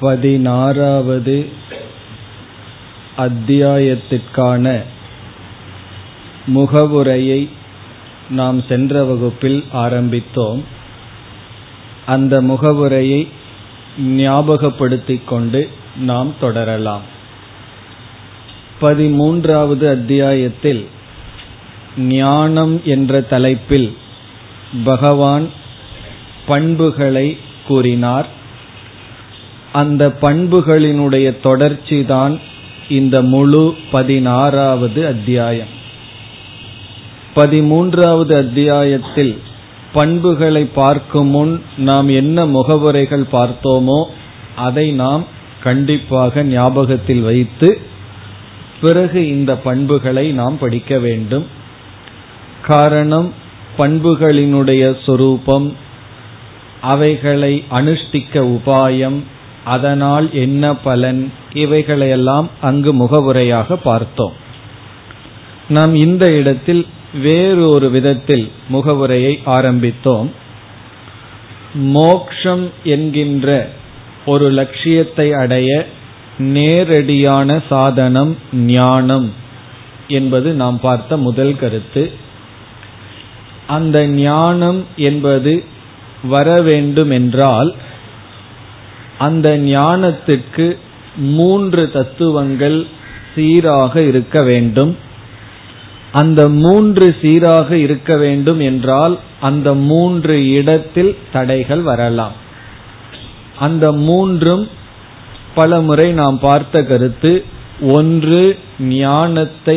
16வது அத்தியாயத்திற்கான முகவுரையை நாம் சென்ற வகுப்பில் ஆரம்பித்தோம். அந்த முகவுரையை ஞாபகப்படுத்திக் கொண்டு நாம் தொடரலாம். 13வது அத்தியாயத்தில் ஞானம் என்ற தலைப்பில் பகவான் பண்புகளை கூறினார். அந்த பண்புகளினுடைய தொடர்ச்சிதான் இந்த முழு 16வது அத்தியாயம். 13வது அத்தியாயத்தில் பண்புகளை பார்க்கும் முன் நாம் என்ன முகவுரைகள் பார்த்தோமோ அதை நாம் கண்டிப்பாக ஞாபகத்தில் வைத்து பிறகு இந்த பண்புகளை நாம் படிக்க வேண்டும். காரணம், பண்புகளினுடைய சொரூபம், அவைகளை அனுஷ்டிக்க உபாயம், அதனால் என்ன பலன், இவைகளையெல்லாம் அங்கு முகவுரையாக பார்த்தோம். நாம் இந்த இடத்தில் வேறொரு விதத்தில் முகவுரையை ஆரம்பித்தோம். மோக்ஷம் என்கின்ற ஒரு லட்சியத்தை அடைய நேரடியான சாதனம் ஞானம் என்பது நாம் பார்த்த முதல் கருத்து. அந்த ஞானம் என்பது வர வேண்டுமென்றால் அந்த ஞானத்துக்கு 3 தத்துவங்கள் சீராக இருக்க வேண்டும். அந்த 3 சீராக இருக்க வேண்டும் என்றால் அந்த 3 இடத்தில் தடைகள் வரலாம். அந்த 3ம் பல முறை நாம் பார்த்த கருத்து. ஒன்று, ஞானத்தை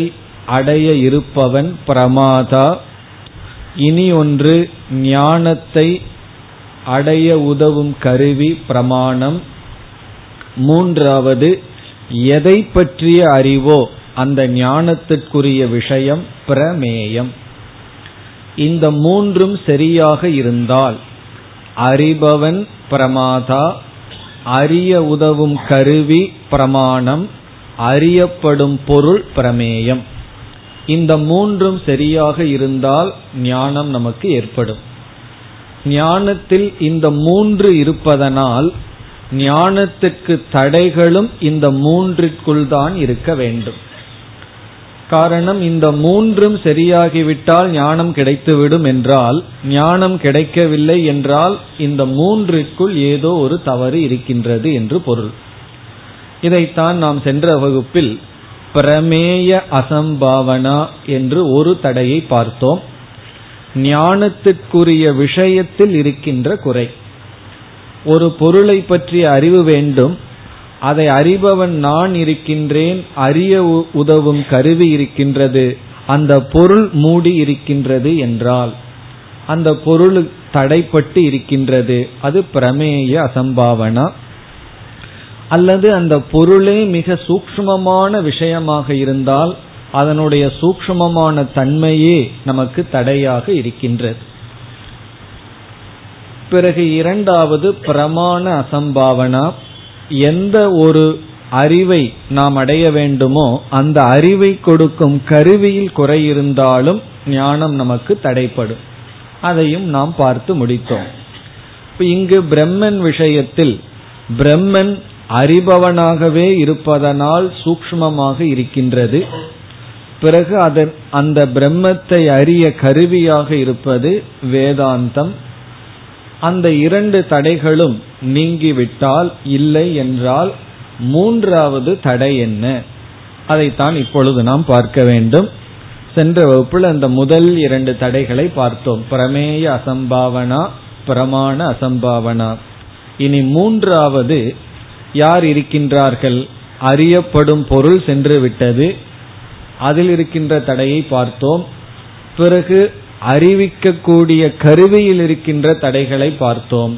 அடைய இருப்பவன் பிரமாதா. இனி ஒன்று, ஞானத்தை அடைய உதவும் கருவி பிரமாணம். மூன்றாவது, எதை பற்றிய அறிவோ அந்த ஞானத்திற்குரிய விஷயம் பிரமேயம். இந்த 3ம் சரியாக இருந்தால் அறிபவன் பிரமாதா, அறிய உதவும் கருவி பிரமாணம், அறியப்படும் பொருள் பிரமேயம். இந்த 3ம் சரியாக இருந்தால் ஞானம் நமக்கு ஏற்படும். ஞானத்தில் இந்த 3 இருப்பதனால் ஞானத்துக்கு தடைகளும் இந்த 3ற்குள் தான் இருக்க வேண்டும். காரணம், இந்த 3ம் சரியாகிவிட்டால் ஞானம் கிடைத்துவிடும் என்றால், ஞானம் கிடைக்கவில்லை என்றால் இந்த 3ற்குள் ஏதோ ஒரு தவறு இருக்கின்றது என்று பொருள். இதைத்தான் நாம் சென்ற வகுப்பில் பிரமேய அசம்பாவனா என்று ஒரு தடையை பார்த்தோம். ஞானத்திற்குரிய விஷயத்தில் இருக்கின்ற குறை. ஒரு பொருளை பற்றிய அறிவு வேண்டும், அதை அறிபவன் நான் இருக்கின்றேன், அறிய உதவும் கருவி இருக்கின்றது, அந்த பொருள் மூடி இருக்கின்றது என்றால், அந்த பொருள் தடைப்பட்டு இருக்கின்றது, அது பிரமேய அசம்பாவனா. அல்லது அந்த பொருளே மிக சூக்ஷ்மமான விஷயமாக இருந்தால் அதனுடைய சூக்ஷ்மமான தன்மையே நமக்கு தடையாக இருக்கின்றது. பிறகு இரண்டாவது பிரமாண அசம்பாவனா. எந்த ஒரு அறிவை நாம் அடைய வேண்டுமோ அந்த அறிவை கொடுக்கும் கருவியில் குறை இருந்தாலும் ஞானம் நமக்கு தடைப்படும். அதையும் நாம் பார்த்து முடித்தோம். இங்கு பிரம்மன் விஷயத்தில் பிரம்மன் அறிபவனாகவே இருப்பதனால் சூக்ஷ்மமாக இருக்கின்றது. பிறகு அதன் அந்த பிரம்மத்தை அறிய கருவியாக இருப்பது வேதாந்தம். அந்த 2 தடைகளும் நீங்கிவிட்டால், இல்லை என்றால் மூன்றாவது தடை என்ன, அதைத்தான் இப்பொழுது நாம் பார்க்க வேண்டும். சென்ற வகுப்பில் அந்த முதல் 2 தடைகளை பார்த்தோம். பிரமேய அசம்பாவனா, பிரமாண அசம்பாவனா. இனி மூன்றாவது, யார் இருக்கின்றார்கள், அறியப்படும் பொருள் சென்று விட்டது, அதில் இருக்கின்ற தடையை பார்த்தோம். பிறகு அறிவிக்கக்கூடிய கருவியில் இருக்கின்ற தடைகளை பார்த்தோம்.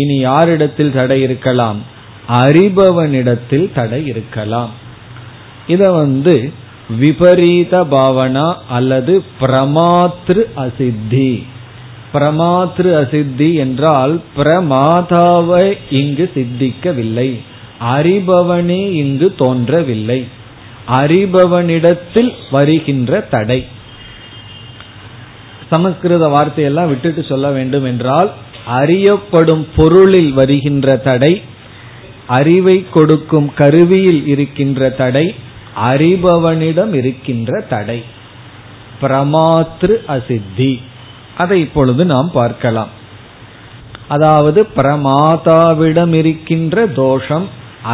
இனி யாரிடத்தில் தடை இருக்கலாம், அறிபவனிடத்தில் தடை இருக்கலாம். இத விபரீத பாவனா அல்லது பிரமாத்ரு அசித்தி. பிரமாத்ரு அசித்தி என்றால் பிரமாதாவை இங்கு சித்திக்கவில்லை, அறிபவனே இங்கு தோன்றவில்லை, அறிபவனிடத்தில் வருகின்ற தடை. சமஸ்கிருத வார்த்தையெல்லாம் விட்டுட்டு சொல்ல வேண்டும் என்றால், அறியப்படும் பொருளில் வருகின்ற தடை, அறிவை கொடுக்கும் கருவியில் இருக்கின்ற தடை அறிபவனிடம் இருக்கின்ற தடை, பிரமாத்ரு அசித்தி. அதை இப்பொழுது நாம் பார்க்கலாம். அதாவது பிரமாதாவிடம் இருக்கின்ற தோஷம்,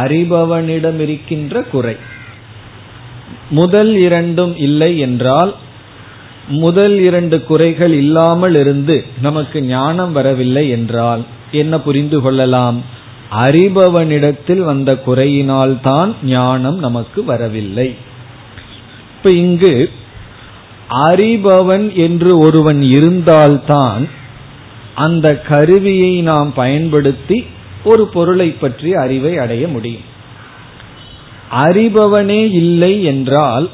அறிபவனிடம் இருக்கின்ற குறை. முதல் இரண்டும் இல்லை என்றால், முதல் இரண்டு குறைகள் இல்லாமல் இருந்து நமக்கு ஞானம் வரவில்லை என்றால் என்ன புரிந்து கொள்ளலாம்? அறிபவனிடத்தில் வந்த குறையினால் தான் ஞானம் நமக்கு வரவில்லை. இப்ப இங்கு அறிபவன் என்று ஒருவன் இருந்தால்தான் அந்த கருவியை நாம் பயன்படுத்தி ஒரு பொருளை பற்றி அறிவை அடைய முடியும். அறிபவனே இல்லை என்றால்,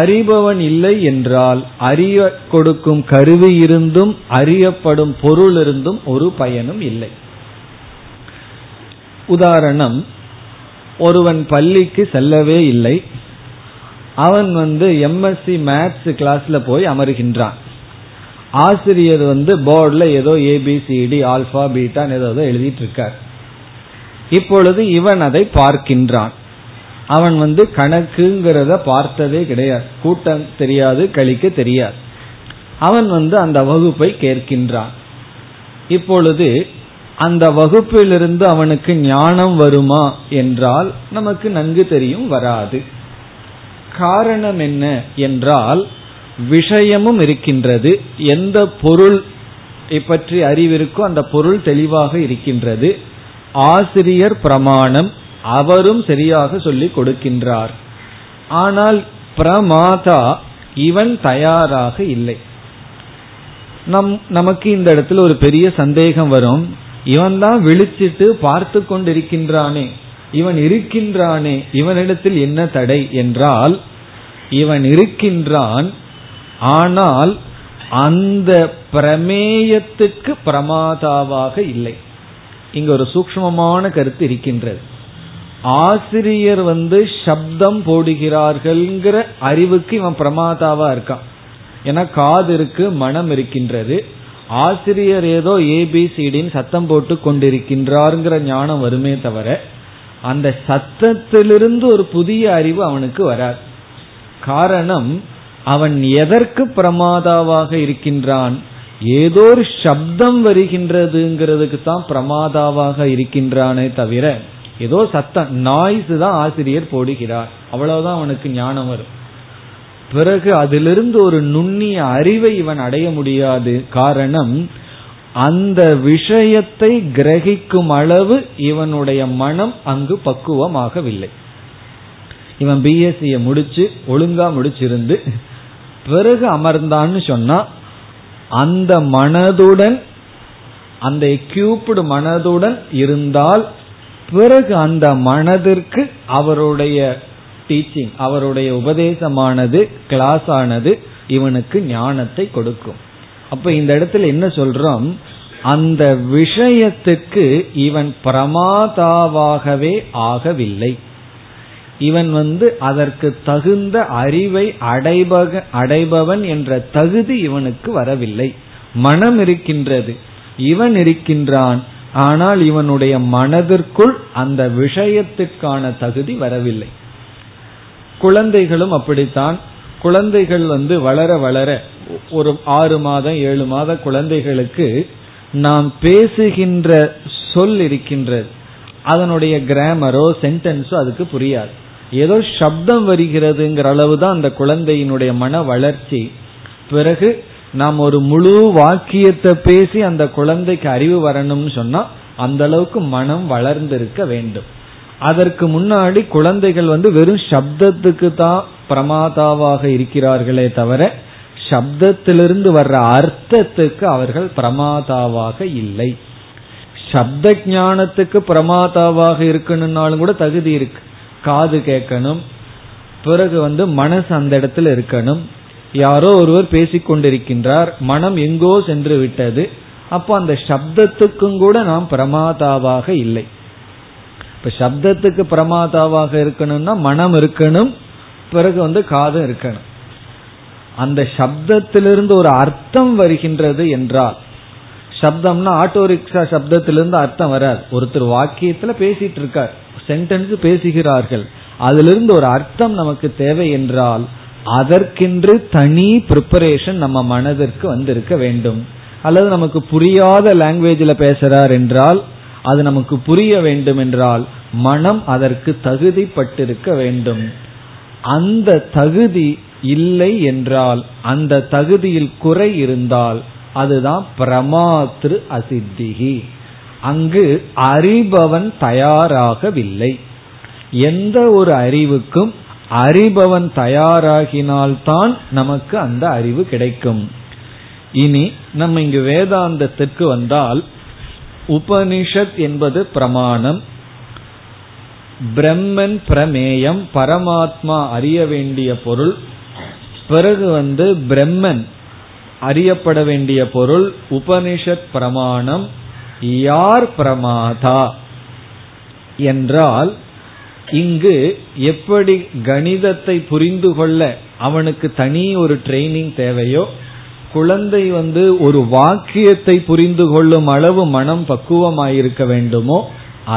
அறிபவன் இல்லை என்றால் அறிய கொடுக்கும் கருவி இருந்தும் அறியப்படும் பொருள் இருந்தும் ஒரு பயனும் இல்லை. உதாரணம், ஒருவன் பள்ளிக்கு செல்லவே இல்லை, அவன் எம்எஸ்சி மேத்ஸ் கிளாஸ்ல போய் அமர்கின்றான். ஆசிரியர் போர்டில் ஏதோ ஏபிசிடி ஆல்பா பீட்டான்னு ஏதோ எழுதிட்டு இருக்கார். இப்பொழுது இவன் அதை பார்க்கின்றான். அவன் கணக்குங்கிறத பார்த்ததே கிடையாது, கூட்டம் தெரியாது, கழிக்க தெரியாது. அவன் அந்த வகுப்பை கேட்கின்றான். இப்பொழுது அந்த வகுப்பிலிருந்து அவனுக்கு ஞானம் வருமா என்றால் நமக்கு நன்கு தெரியும், வராது. காரணம் என்ன என்றால், விஷயமும் இருக்கின்றது, எந்த பொருள் பற்றி அறிவிருக்கோ அந்த பொருள் தெளிவாக இருக்கின்றது, ஆசிரியர் பிரமாணம், அவரும் சரியாக சொல்லி கொடுக்கின்றார். ஆனால் பிரமாதா இவன் தயாராக இல்லை. நமக்கு இந்த இடத்துல ஒரு பெரிய சந்தேகம் வரும். இவன் தான் விழிச்சிட்டு பார்த்து கொண்டிருக்கின்றானே, இவன் இருக்கின்றானே, இவனிடத்தில் என்ன தடை என்றால், இவன் இருக்கின்றான், ஆனால் அந்த பிரமேயத்துக்கு பிரமாதாவாக இல்லை. இங்க ஒரு சூக்ஷ்மமான கருத்து இருக்கின்றது. ஆசிரியர் சப்தம் போடுகிறார்கள்ங்கிற அறிவுக்கு இவன் பிரமாதாவா இருக்கான். ஏன்னா காது இருக்கு, மனம் இருக்கின்றது. ஆசிரியர் ஏதோ ஏபிசிடின்னு சத்தம் போட்டு கொண்டிருக்கின்றார்ங்கிற ஞானம் வருமே தவிர அந்த சத்தத்திலிருந்து ஒரு புதிய அறிவு அவனுக்கு வராது. காரணம், அவன் எதற்கு பிரமாதாவாக இருக்கின்றான்? ஏதோ ஒரு சப்தம் வருகின்றதுங்கிறதுக்கு தான் பிரமாதாவாக இருக்கின்றானே தவிர, ஏதோ சத்தம், நாய்ஸ் தான் ஆசிரியர் போடுகிறார், அவ்வளவுதான் அவனுக்கு ஞானம் வரும். பிறகு அதிலிருந்து ஒரு நுண்ணிய அறிவை இவன் அடைய முடியாது. காரணம், அந்த விஷயத்தை கிரகிக்கும் அளவு இவனுடைய மனம் அங்கு பக்குவமாகவில்லை. இவன் பிஎஸ்சியை முடிச்சு ஒழுங்கா முடிச்சிருந்து பிறகு அமர்ந்தான்னு சொன்னா, அந்த மனதுடன், அந்த எக்யூப்டு மனதுடன் இருந்தால் பிறகு அந்த மனதிற்கு அவருடைய டீச்சிங், அவருடைய உபதேசமானது, கிளாஸ் ஆனது இவனுக்கு ஞானத்தை கொடுக்கும். அப்ப இந்த இடத்துல என்ன சொல்றோம்? அந்த விஷயத்துக்கு இவன் பிரமாதாவாகவே ஆகவில்லை. இவன் அதற்கு தகுந்த அறிவை அடைபவன் என்ற தகுதி இவனுக்கு வரவில்லை. மனம் இருக்கின்றது, இவன் இருக்கின்றான், ஆனால் இவனுடைய மனதிற்குள் அந்த விஷயத்துக்கான தகுதி வரவில்லை. குழந்தைகளும் அப்படித்தான். குழந்தைகள் வளர வளர, ஒரு 6 மாதம் 7 மாத குழந்தைகளுக்கு நாம் பேசுகின்ற சொல் இருக்கின்றது, அதனுடைய கிராமரோ சென்டென்ஸோ அதுக்கு புரியாது. ஏதோ சப்தம் வருகிறதுங்கிற அளவுதான் அந்த குழந்தையினுடைய மன வளர்ச்சி. பிறகு நாம் ஒரு முழு வாக்கியத்தை பேசி அந்த குழந்தைக்கு அறிவு வரணும்னு சொன்னா அந்த அளவுக்கு மனம் வளர்ந்திருக்க வேண்டும். அதற்கு முன்னாடி குழந்தைகள் வெறும் சப்தத்துக்கு தான் பிரமாதாவாக இருக்கிறார்களே தவிர, சப்தத்திலிருந்து வர்ற அர்த்தத்துக்கு அவர்கள் பிரமாதாவாக இல்லை. சப்த ஞானத்துக்கு பிரமாதாவாக இருக்கணும்னாலும் கூட தகுதி இருக்கு. காது கேட்கணும், பிறகு மனசு அந்த இடத்துல இருக்கணும். யாரோ ஒருவர் பேசிக்கொண்டிருக்கின்றார், மனம் எங்கோ சென்று விட்டது, அப்போ அந்த சப்தத்துக்கும் கூட நாம் பிரமாதாவாக இல்லை. இப்ப சப்தத்துக்கு பிரமாதாவாக இருக்கணும்னா மனம் இருக்கணும், பிறகு காதும் இருக்கணும். அந்த சப்தத்திலிருந்து ஒரு அர்த்தம் வருகின்றது என்றால், சப்தம்னா ஆட்டோ ரிக்ஷா சப்தத்திலிருந்து அர்த்தம் வராது. ஒருத்தர் வாக்கியத்துல பேசிட்டு இருக்கார், சென்டென்ஸ் பேசுகிறார்கள், அதிலிருந்து ஒரு அர்த்தம் நமக்கு தேவை என்றால் அதற்கென்று தனி ப்ரிப்பரேஷன் நம்ம மனதிற்கு வந்திருக்க வேண்டும். அல்லது நமக்கு புரியாத லாங்குவேஜில் பேசுறார் என்றால் அது நமக்கு புரிய வேண்டும் என்றால் மனம் அதற்கு தகுதிப்பட்டிருக்க வேண்டும். அந்த தகுதி இல்லை என்றால், அந்த தகுதியில் குறை இருந்தால் அதுதான் பிரமாத்ரு அசித்திகி. அங்கு அறிபவன் தயாராகவில்லை. எந்த ஒரு அறிவுக்கும் அறிபவன் தயாராகினால்தான் நமக்கு அந்த அறிவு கிடைக்கும். இனி நம்ம இங்கு வேதாந்தத்திற்கு வந்தால், உபனிஷத் என்பது பிரமாணம், பிரம்மன் பிரமேயம், பரமாத்மா அறிய வேண்டிய பொருள். பிறகு பிரம்மன் அறியப்பட வேண்டிய பொருள் உபனிஷத் பிரமாணம். யார் பிரமாதா என்றால், இங்கு எப்படி கணிதத்தை புரிந்து கொள்ள அவனுக்கு தனி ஒரு ட்ரைனிங் தேவையோ, குழந்தை ஒரு வாக்கியத்தை புரிந்து கொள்ளும் அளவு மனம் பக்குவமாயிருக்க வேண்டுமோ,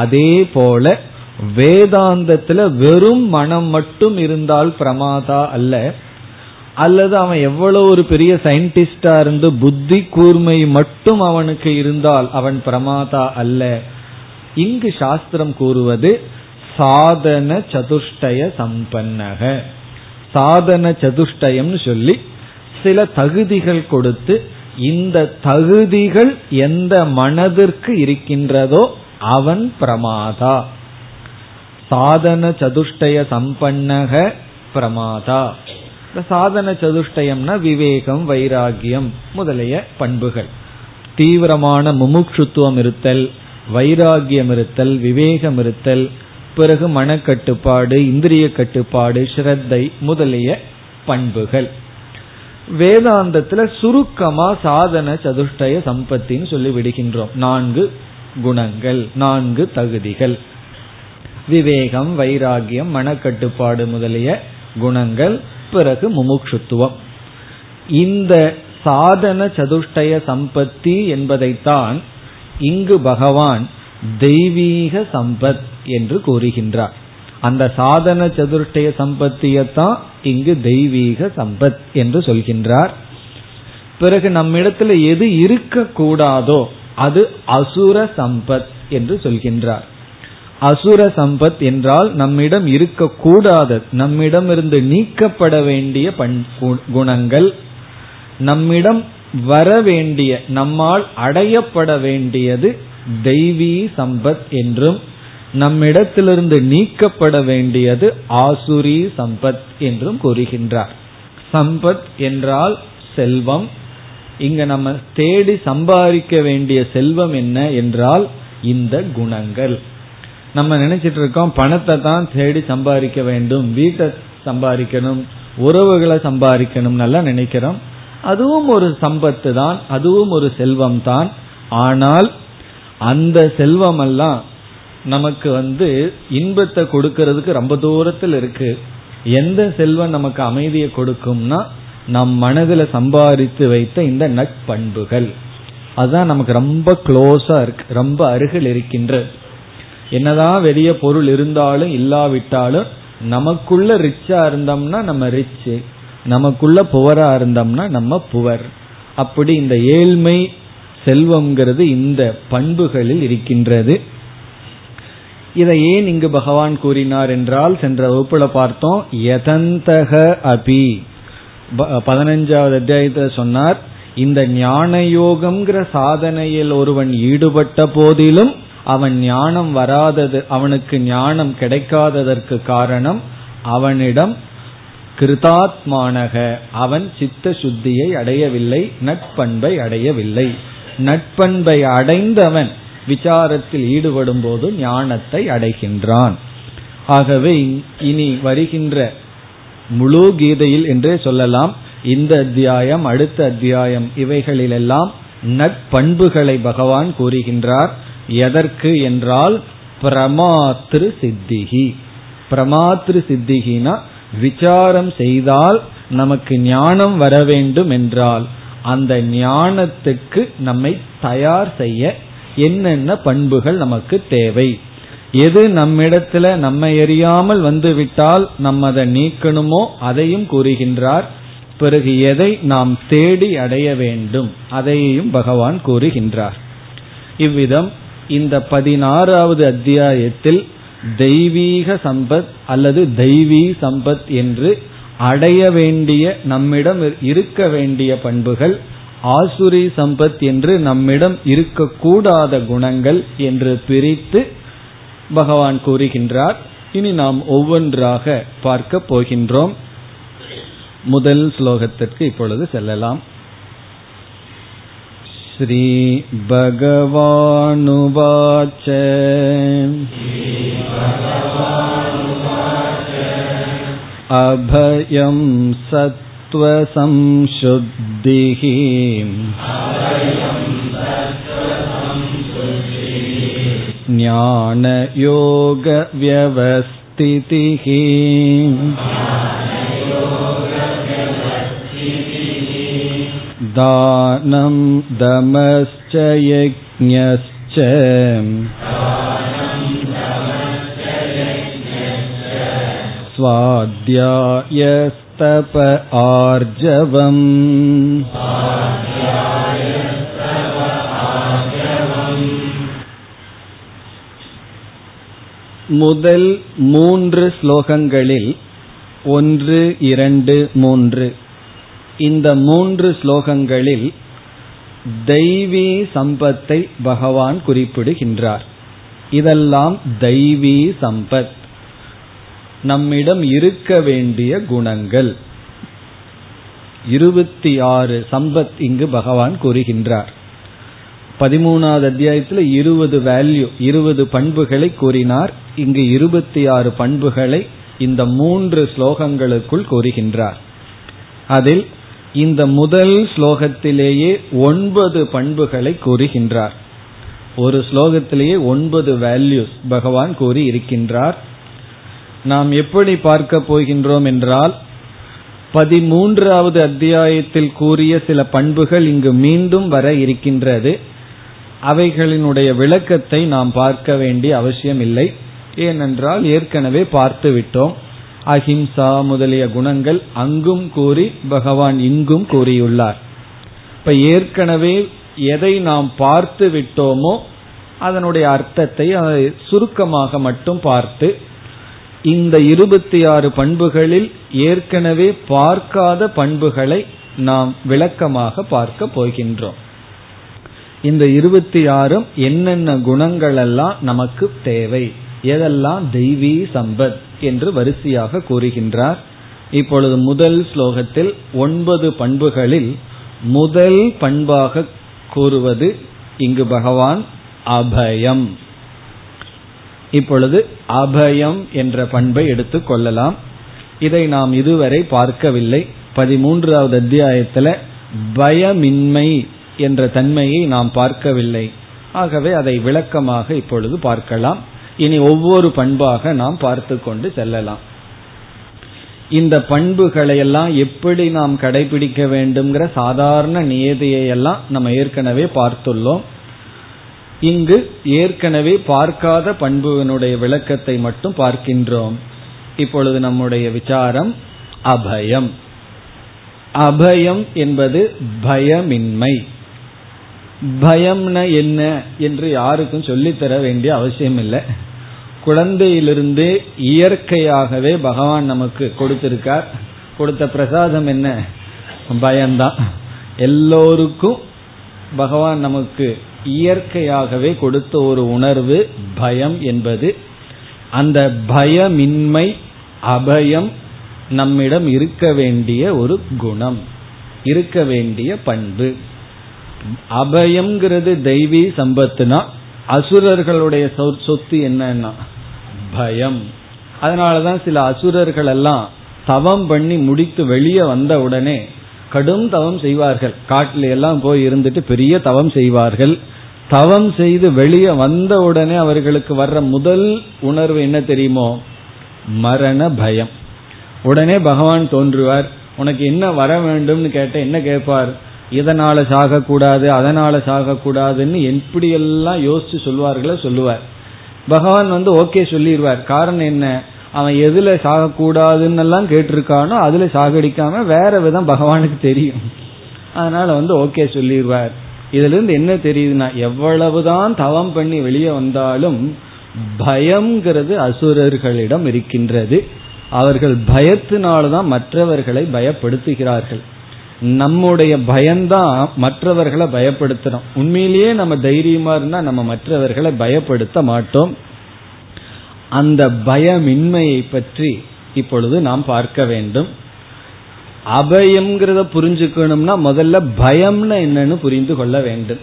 அதே போல வேதாந்தத்துல வெறும் மனம் மட்டும் இருந்தால் பிரமாதா அல்ல. அல்லது அவன் எவ்வளவு ஒரு பெரிய சயின்டிஸ்டா இருந்து புத்தி கூர்மை மட்டும் அவனுக்கு இருந்தால் அவன் பிரமாதா அல்ல. இங்கு சாஸ்திரம் கூறுவது சாதன சதுஷ்டய சம்பன்னக. சாதன சதுஷ்டயம்னு சொல்லி சில தகுதிகள் கொடுத்து, இந்த தகுதிகள் எந்த மனதிற்கு இருக்கின்றதோ அவன் பிரமாதா. சாதன சதுஷ்டய சம்பன்னக பிரமாதா. சாதன சதுஷ்டயம்னா விவேகம், வைராகியம் முதலிய பண்புகள். தீவிரமான முமுட்சுத்துவம் இருத்தல், வைராகியம் இருத்தல், விவேகம் இருத்தல், பிறகு மனக்கட்டுப்பாடு, இந்திரிய கட்டுப்பாடு, ஸ்ரத்தை முதலிய பண்புகள். வேதாந்தத்துல சுருக்கமா சாதன சதுஷ்டய சம்பத்தின்னு சொல்லி விடுகின்றோம். 4 குணங்கள், 4 தகுதிகள், விவேகம், வைராகியம், மனக்கட்டுப்பாடு முதலிய குணங்கள், பிறகு முமுட்சுத்துவம். இந்த சாதன சதுஷ்டய சம்பத்தி என்பதைத்தான் இங்கு பகவான் தெய்வீக சம்பத் என்று கூறுகின்றார். அந்த சாதன சதுஷ்டய சம்பத்தியத்தான் இங்கு தெய்வீக சம்பத் என்று சொல்கின்றார். பிறகு நம்மிடத்துல எது இருக்க கூடாதோ அது அசுர சம்பத் என்று சொல்கின்றார். அசுர சம்பத் என்றால் நம்மிடம் இருக்கக்கூடாத, நம்மிடம் இருந்து நீக்கப்பட வேண்டிய குணங்கள், நம்மிடம் வர வேண்டிய, நம்மால் அடையப்பட வேண்டியது தெய்வீ சம்பத் என்றும், நம்மிடத்திலிருந்து நீக்கப்பட வேண்டியது ஆசுரி சம்பத் என்றும் கூறுகின்றார். சம்பத் என்றால் செல்வம். இங்க நம்ம தேடி சம்பாதிக்க வேண்டிய செல்வம் என்ன என்றால் இந்த குணங்கள். நம்ம நினைச்சிட்டு இருக்கோம் பணத்தை தான் தேடி சம்பாதிக்க வேண்டும், வீட்டை சம்பாதிக்கணும், உறவுகளை சம்பாதிக்கணும் எல்லாம் நினைக்கிறோம். அதுவும் ஒரு சம்பத்து தான், அதுவும் ஒரு செல்வம் தான். ஆனால் அந்த செல்வம் எல்லாம் நமக்கு இன்பத்தை கொடுக்கறதுக்கு ரொம்ப தூரத்தில் இருக்கு. எந்த செல்வம் நமக்கு அமைதியை கொடுக்கும்னா நம் மனதில் சம்பாதித்து வைத்த இந்த நட்பண்புகள். அதுதான் நமக்கு ரொம்ப க்ளோஸா இருக்கு, ரொம்ப அருகில் இருக்கின்ற. என்னதான் வெளிய பொருள் இருந்தாலும் இல்லாவிட்டாலும் நமக்குள்ள ரிச்சா இருந்தோம்னா நம்ம ரிச், நமக்குள்ள புவரா இருந்தோம்னா நம்ம புவர். அப்படி இந்த ஏழ்மை செல்வம்ங்கிறது இந்த பண்புகளில் இருக்கின்றது. இதை ஏன் இங்கு பகவான் கூறினார் என்றால், சென்ற வகுப்புல பார்த்தோம், யதந்தக அபி 15வது அத்தியாயத்தில் சொன்னார், இந்த ஞான யோகம்ங்கிற சாதனையில் ஒருவன் ஈடுபட்ட போதிலும் அவன் ஞானம் வராதது, அவனுக்கு ஞானம் கிடைக்காததற்கு காரணம் அவனிடம் கிருதாத்மானக, அவன் சித்த சுத்தியை அடையவில்லை, நட்பண்பை அடையவில்லை. நட்பண்பை அடைந்தவன் விசாரத்தில் ஈடுபடும் போது ஞானத்தை அடைகின்றான். ஆகவே இனி வருகின்ற முழு கீதையில் என்றே சொல்லலாம், இந்த அத்தியாயம், அடுத்த அத்தியாயம், இவைகளிலெல்லாம் நட்பண்புகளை பகவான் கூறுகின்றார். எதற்கு என்றால் பிரமாத்ரு சித்திகி. பிரமாத்ரு சித்திகினா விசாரம் செய்தால் நமக்கு ஞானம் வர வேண்டும் என்றால் அந்த ஞானத்துக்கு நம்மை தயார் செய்ய என்னென்ன பண்புகள் நமக்கு தேவை. எது நம்மிடத்துல நம்மை அறியாமல் வந்துவிட்டால் நம்ம அதை நீக்கணுமோ அதையும் கூறுகின்றார். பிறகு எதை நாம் தேடி அடைய வேண்டும் அதையும் பகவான் கூறுகின்றார். இவ்விதம் இந்த 16வது அத்தியாயத்தில் தெய்வீக சம்பத் அல்லது தெய்வீ சம்பத் என்று அடைய வேண்டிய நம்மிடம் இருக்க வேண்டிய பண்புகள், ஆசுரி சம்பத் என்று நம்மிடம் இருக்கக்கூடாத குணங்கள் என்று பிரித்து பகவான் கூறுகின்றார். இனி நாம் ஒவ்வொன்றாக பார்க்க போகின்றோம். முதல் ஸ்லோகத்திற்கு இப்பொழுது செல்லலாம். ஸ்ரீ பகவானுவாச்ச அபயம் சத்வசம்சுத்திஹி ஞான யோக வ்யவஸ்திதிஹி தானம் தமஸ்ச யஜ்ஞஸ்ச ஸ்வாத்யாயஸ்தப ஆர்ஜவம். முதல் 3 ஸ்லோகங்களில் 1, 2, 3 இந்த 3 ஸ்லோகங்களில் தெய்வீ சம்பத்தை பகவான் குறிப்பிடுகின்றார். இதெல்லாம் தெய்வீ சம்பத், நம்மிடம் இருக்க வேண்டிய குணங்கள். 26 சம்பத் இங்கு பகவான் கூறுகின்றார். 13வது அத்தியாயத்தில் 20 பண்புகளை கூறினார். இங்கு 26 பண்புகளை இந்த 3 ஸ்லோகங்களுக்குள் கூறுகின்றார். அதில் இந்த முதல் ஸ்லோகத்திலேயே 9 பண்புகளை கூறுகின்றார். ஒரு ஸ்லோகத்திலேயே 9 வேல்யூஸ் பகவான் கூறி இருக்கின்றார். நாம் எப்படி பார்க்க போகின்றோம் என்றால், 13வது அத்தியாயத்தில் கூறிய சில பண்புகள் இங்கு மீண்டும் வர இருக்கின்றது. அவைகளினுடைய விளக்கத்தை நாம் பார்க்க வேண்டிய அவசியம் இல்லை, ஏனென்றால் ஏற்கனவே பார்த்து விட்டோம். அஹிம்சா முதலிய குணங்கள் அங்கும் கூறி பகவான் இங்கும் கூறியுள்ளார். இப்ப ஏற்கனவே எதை நாம் பார்த்து விட்டோமோ அதனுடைய அர்த்தத்தை சுருக்கமாக மட்டும் பார்த்து, இந்த 26 பண்புகளில் ஏற்கனவே பார்க்காத பண்புகளை நாம் விளக்கமாக பார்க்க போகின்றோம். இந்த 26 என்னென்ன குணங்கள் எல்லாம் நமக்கு தேவை, எதெல்லாம் தெய்வீ சம்பத் என்று வரிசையாக கூறுகின்றார். இப்பொழுது முதல் ஸ்லோகத்தில் 9 பண்புகளில் முதல் பண்பாக கூறுவது இங்கு பகவான் அபயம். இப்பொழுது அபயம் என்ற பண்பை எடுத்துக் கொள்ளலாம். இதை நாம் இதுவரை பார்க்கவில்லை. 13வது அத்தியாயத்தில் பயமின்மை என்ற தன்மையை நாம் பார்க்கவில்லை. ஆகவே அதை விளக்கமாக இப்பொழுது பார்க்கலாம். இனி ஒவ்வொரு பண்பாக நாம் பார்த்து கொண்டு செல்லலாம். இந்த பண்புகளையெல்லாம் எப்படி நாம் கடைபிடிக்க வேண்டும்ங்கிற சாதாரண நியதியையெல்லாம் நம்ம ஏற்கனவே பார்த்துள்ளோம். இங்கு ஏற்கனவே பார்க்காத பண்புகளுடைய விளக்கத்தை மட்டும் பார்க்கின்றோம். இப்பொழுது நம்முடைய விசாரம் அபயம். அபயம் என்பது பயமின்மை. பயம்னா என்ன என்று யாருக்கும் சொல்லித்தர வேண்டிய அவசியம் இல்லை. குழந்தையிலிருந்து இயற்கையாகவே பகவான் நமக்கு கொடுத்திருக்கார். கொடுத்த பிரசாதம் என்ன? பயம்தான். எல்லோருக்கும் பகவான் நமக்கு இயற்கையாகவே கொடுத்த ஒரு உணர்வு பயம் என்பது. அந்த பயமின்மை, அபயம் நம்மிடம் இருக்க வேண்டிய ஒரு குணம், இருக்க வேண்டிய பண்பு. அபயம்ங்கிறது தெய்வீ சம்பத்துனா, அசுரர்களுடைய சொத்து என்னன்னா பயம். அதனாலதான் சில அசுரர்கள் எல்லாம் தவம் பண்ணி முடித்து வெளியே வந்த உடனே கடும் தவம் செய்வார்கள். காட்டில எல்லாம் போய் இருந்துட்டு பெரிய தவம் செய்வார்கள். தவம் செய்து வெளியே வந்த உடனே அவர்களுக்கு வர்ற முதல் உணர்வு என்ன தெரியுமோ? மரண பயம். உடனே பகவான் தோன்றுவார். உனக்கு என்ன வர வேண்டும்னு கேட்ட என்ன கேட்பார்? இதனால சாகக்கூடாது அதனால சாகக்கூடாதுன்னு எப்படியெல்லாம் யோசிச்சு சொல்வார்களோ சொல்லுவார். பகவான் வந்து ஓகே சொல்லிடுவார். காரணம் என்ன, அவன் எதுல சாகக்கூடாதுன்னு எல்லாம் கேட்டிருக்கானோ அதுல சாகடிக்காம வேற விதம் பகவானுக்கு தெரியும். அதனால வந்து ஓகே சொல்லிடுவார். இதுல இருந்து என்ன தெரியுதுன்னா, எவ்வளவுதான் தவம் பண்ணி வெளியே வந்தாலும் பயம்ங்கிறது அசுரர்களிடம் இருக்கின்றது. அவர்கள் பயத்தினால்தான் மற்றவர்களை பயப்படுத்துகிறார்கள். நம்முடைய பயம்தான் மற்றவர்களை பயப்படுத்துறோம். உண்மையிலேயே நம்ம தைரியமா இருந்தா நம்ம மற்றவர்களை பயப்படுத்த மாட்டோம். அந்த பயமின்மையை பற்றி இப்பொழுது நாம் பார்க்க வேண்டும். அபயம்ங்கிறத புரிஞ்சுக்கணும்னா முதல்ல பயம்னா என்னன்னு புரிந்து கொள்ள வேண்டும்.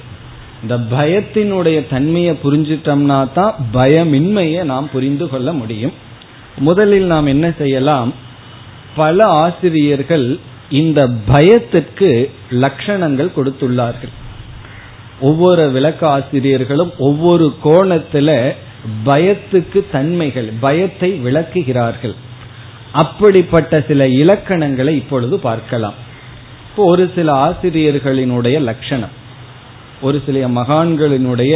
இந்த பயத்தினுடைய தன்மையை புரிஞ்சிட்டோம்னா தான் பயமின்மையை நாம் புரிந்து கொள்ள முடியும். முதலில் நாம் என்ன செய்யலாம், பல ஆசிரியர்கள் இந்த பயத்திற்கு லட்சணங்கள் கொடுத்துள்ளார்கள். ஒவ்வொரு விளக்க ஆசிரியர்களும் ஒவ்வொரு கோணத்துல பயத்துக்கு தன்மைகள், பயத்தை விளக்குகிறார்கள். அப்படிப்பட்ட சில இலக்கணங்களை இப்பொழுது பார்க்கலாம். இப்போ ஒரு சில ஆசிரியர்களினுடைய லட்சணம், ஒரு சில மகான்களினுடைய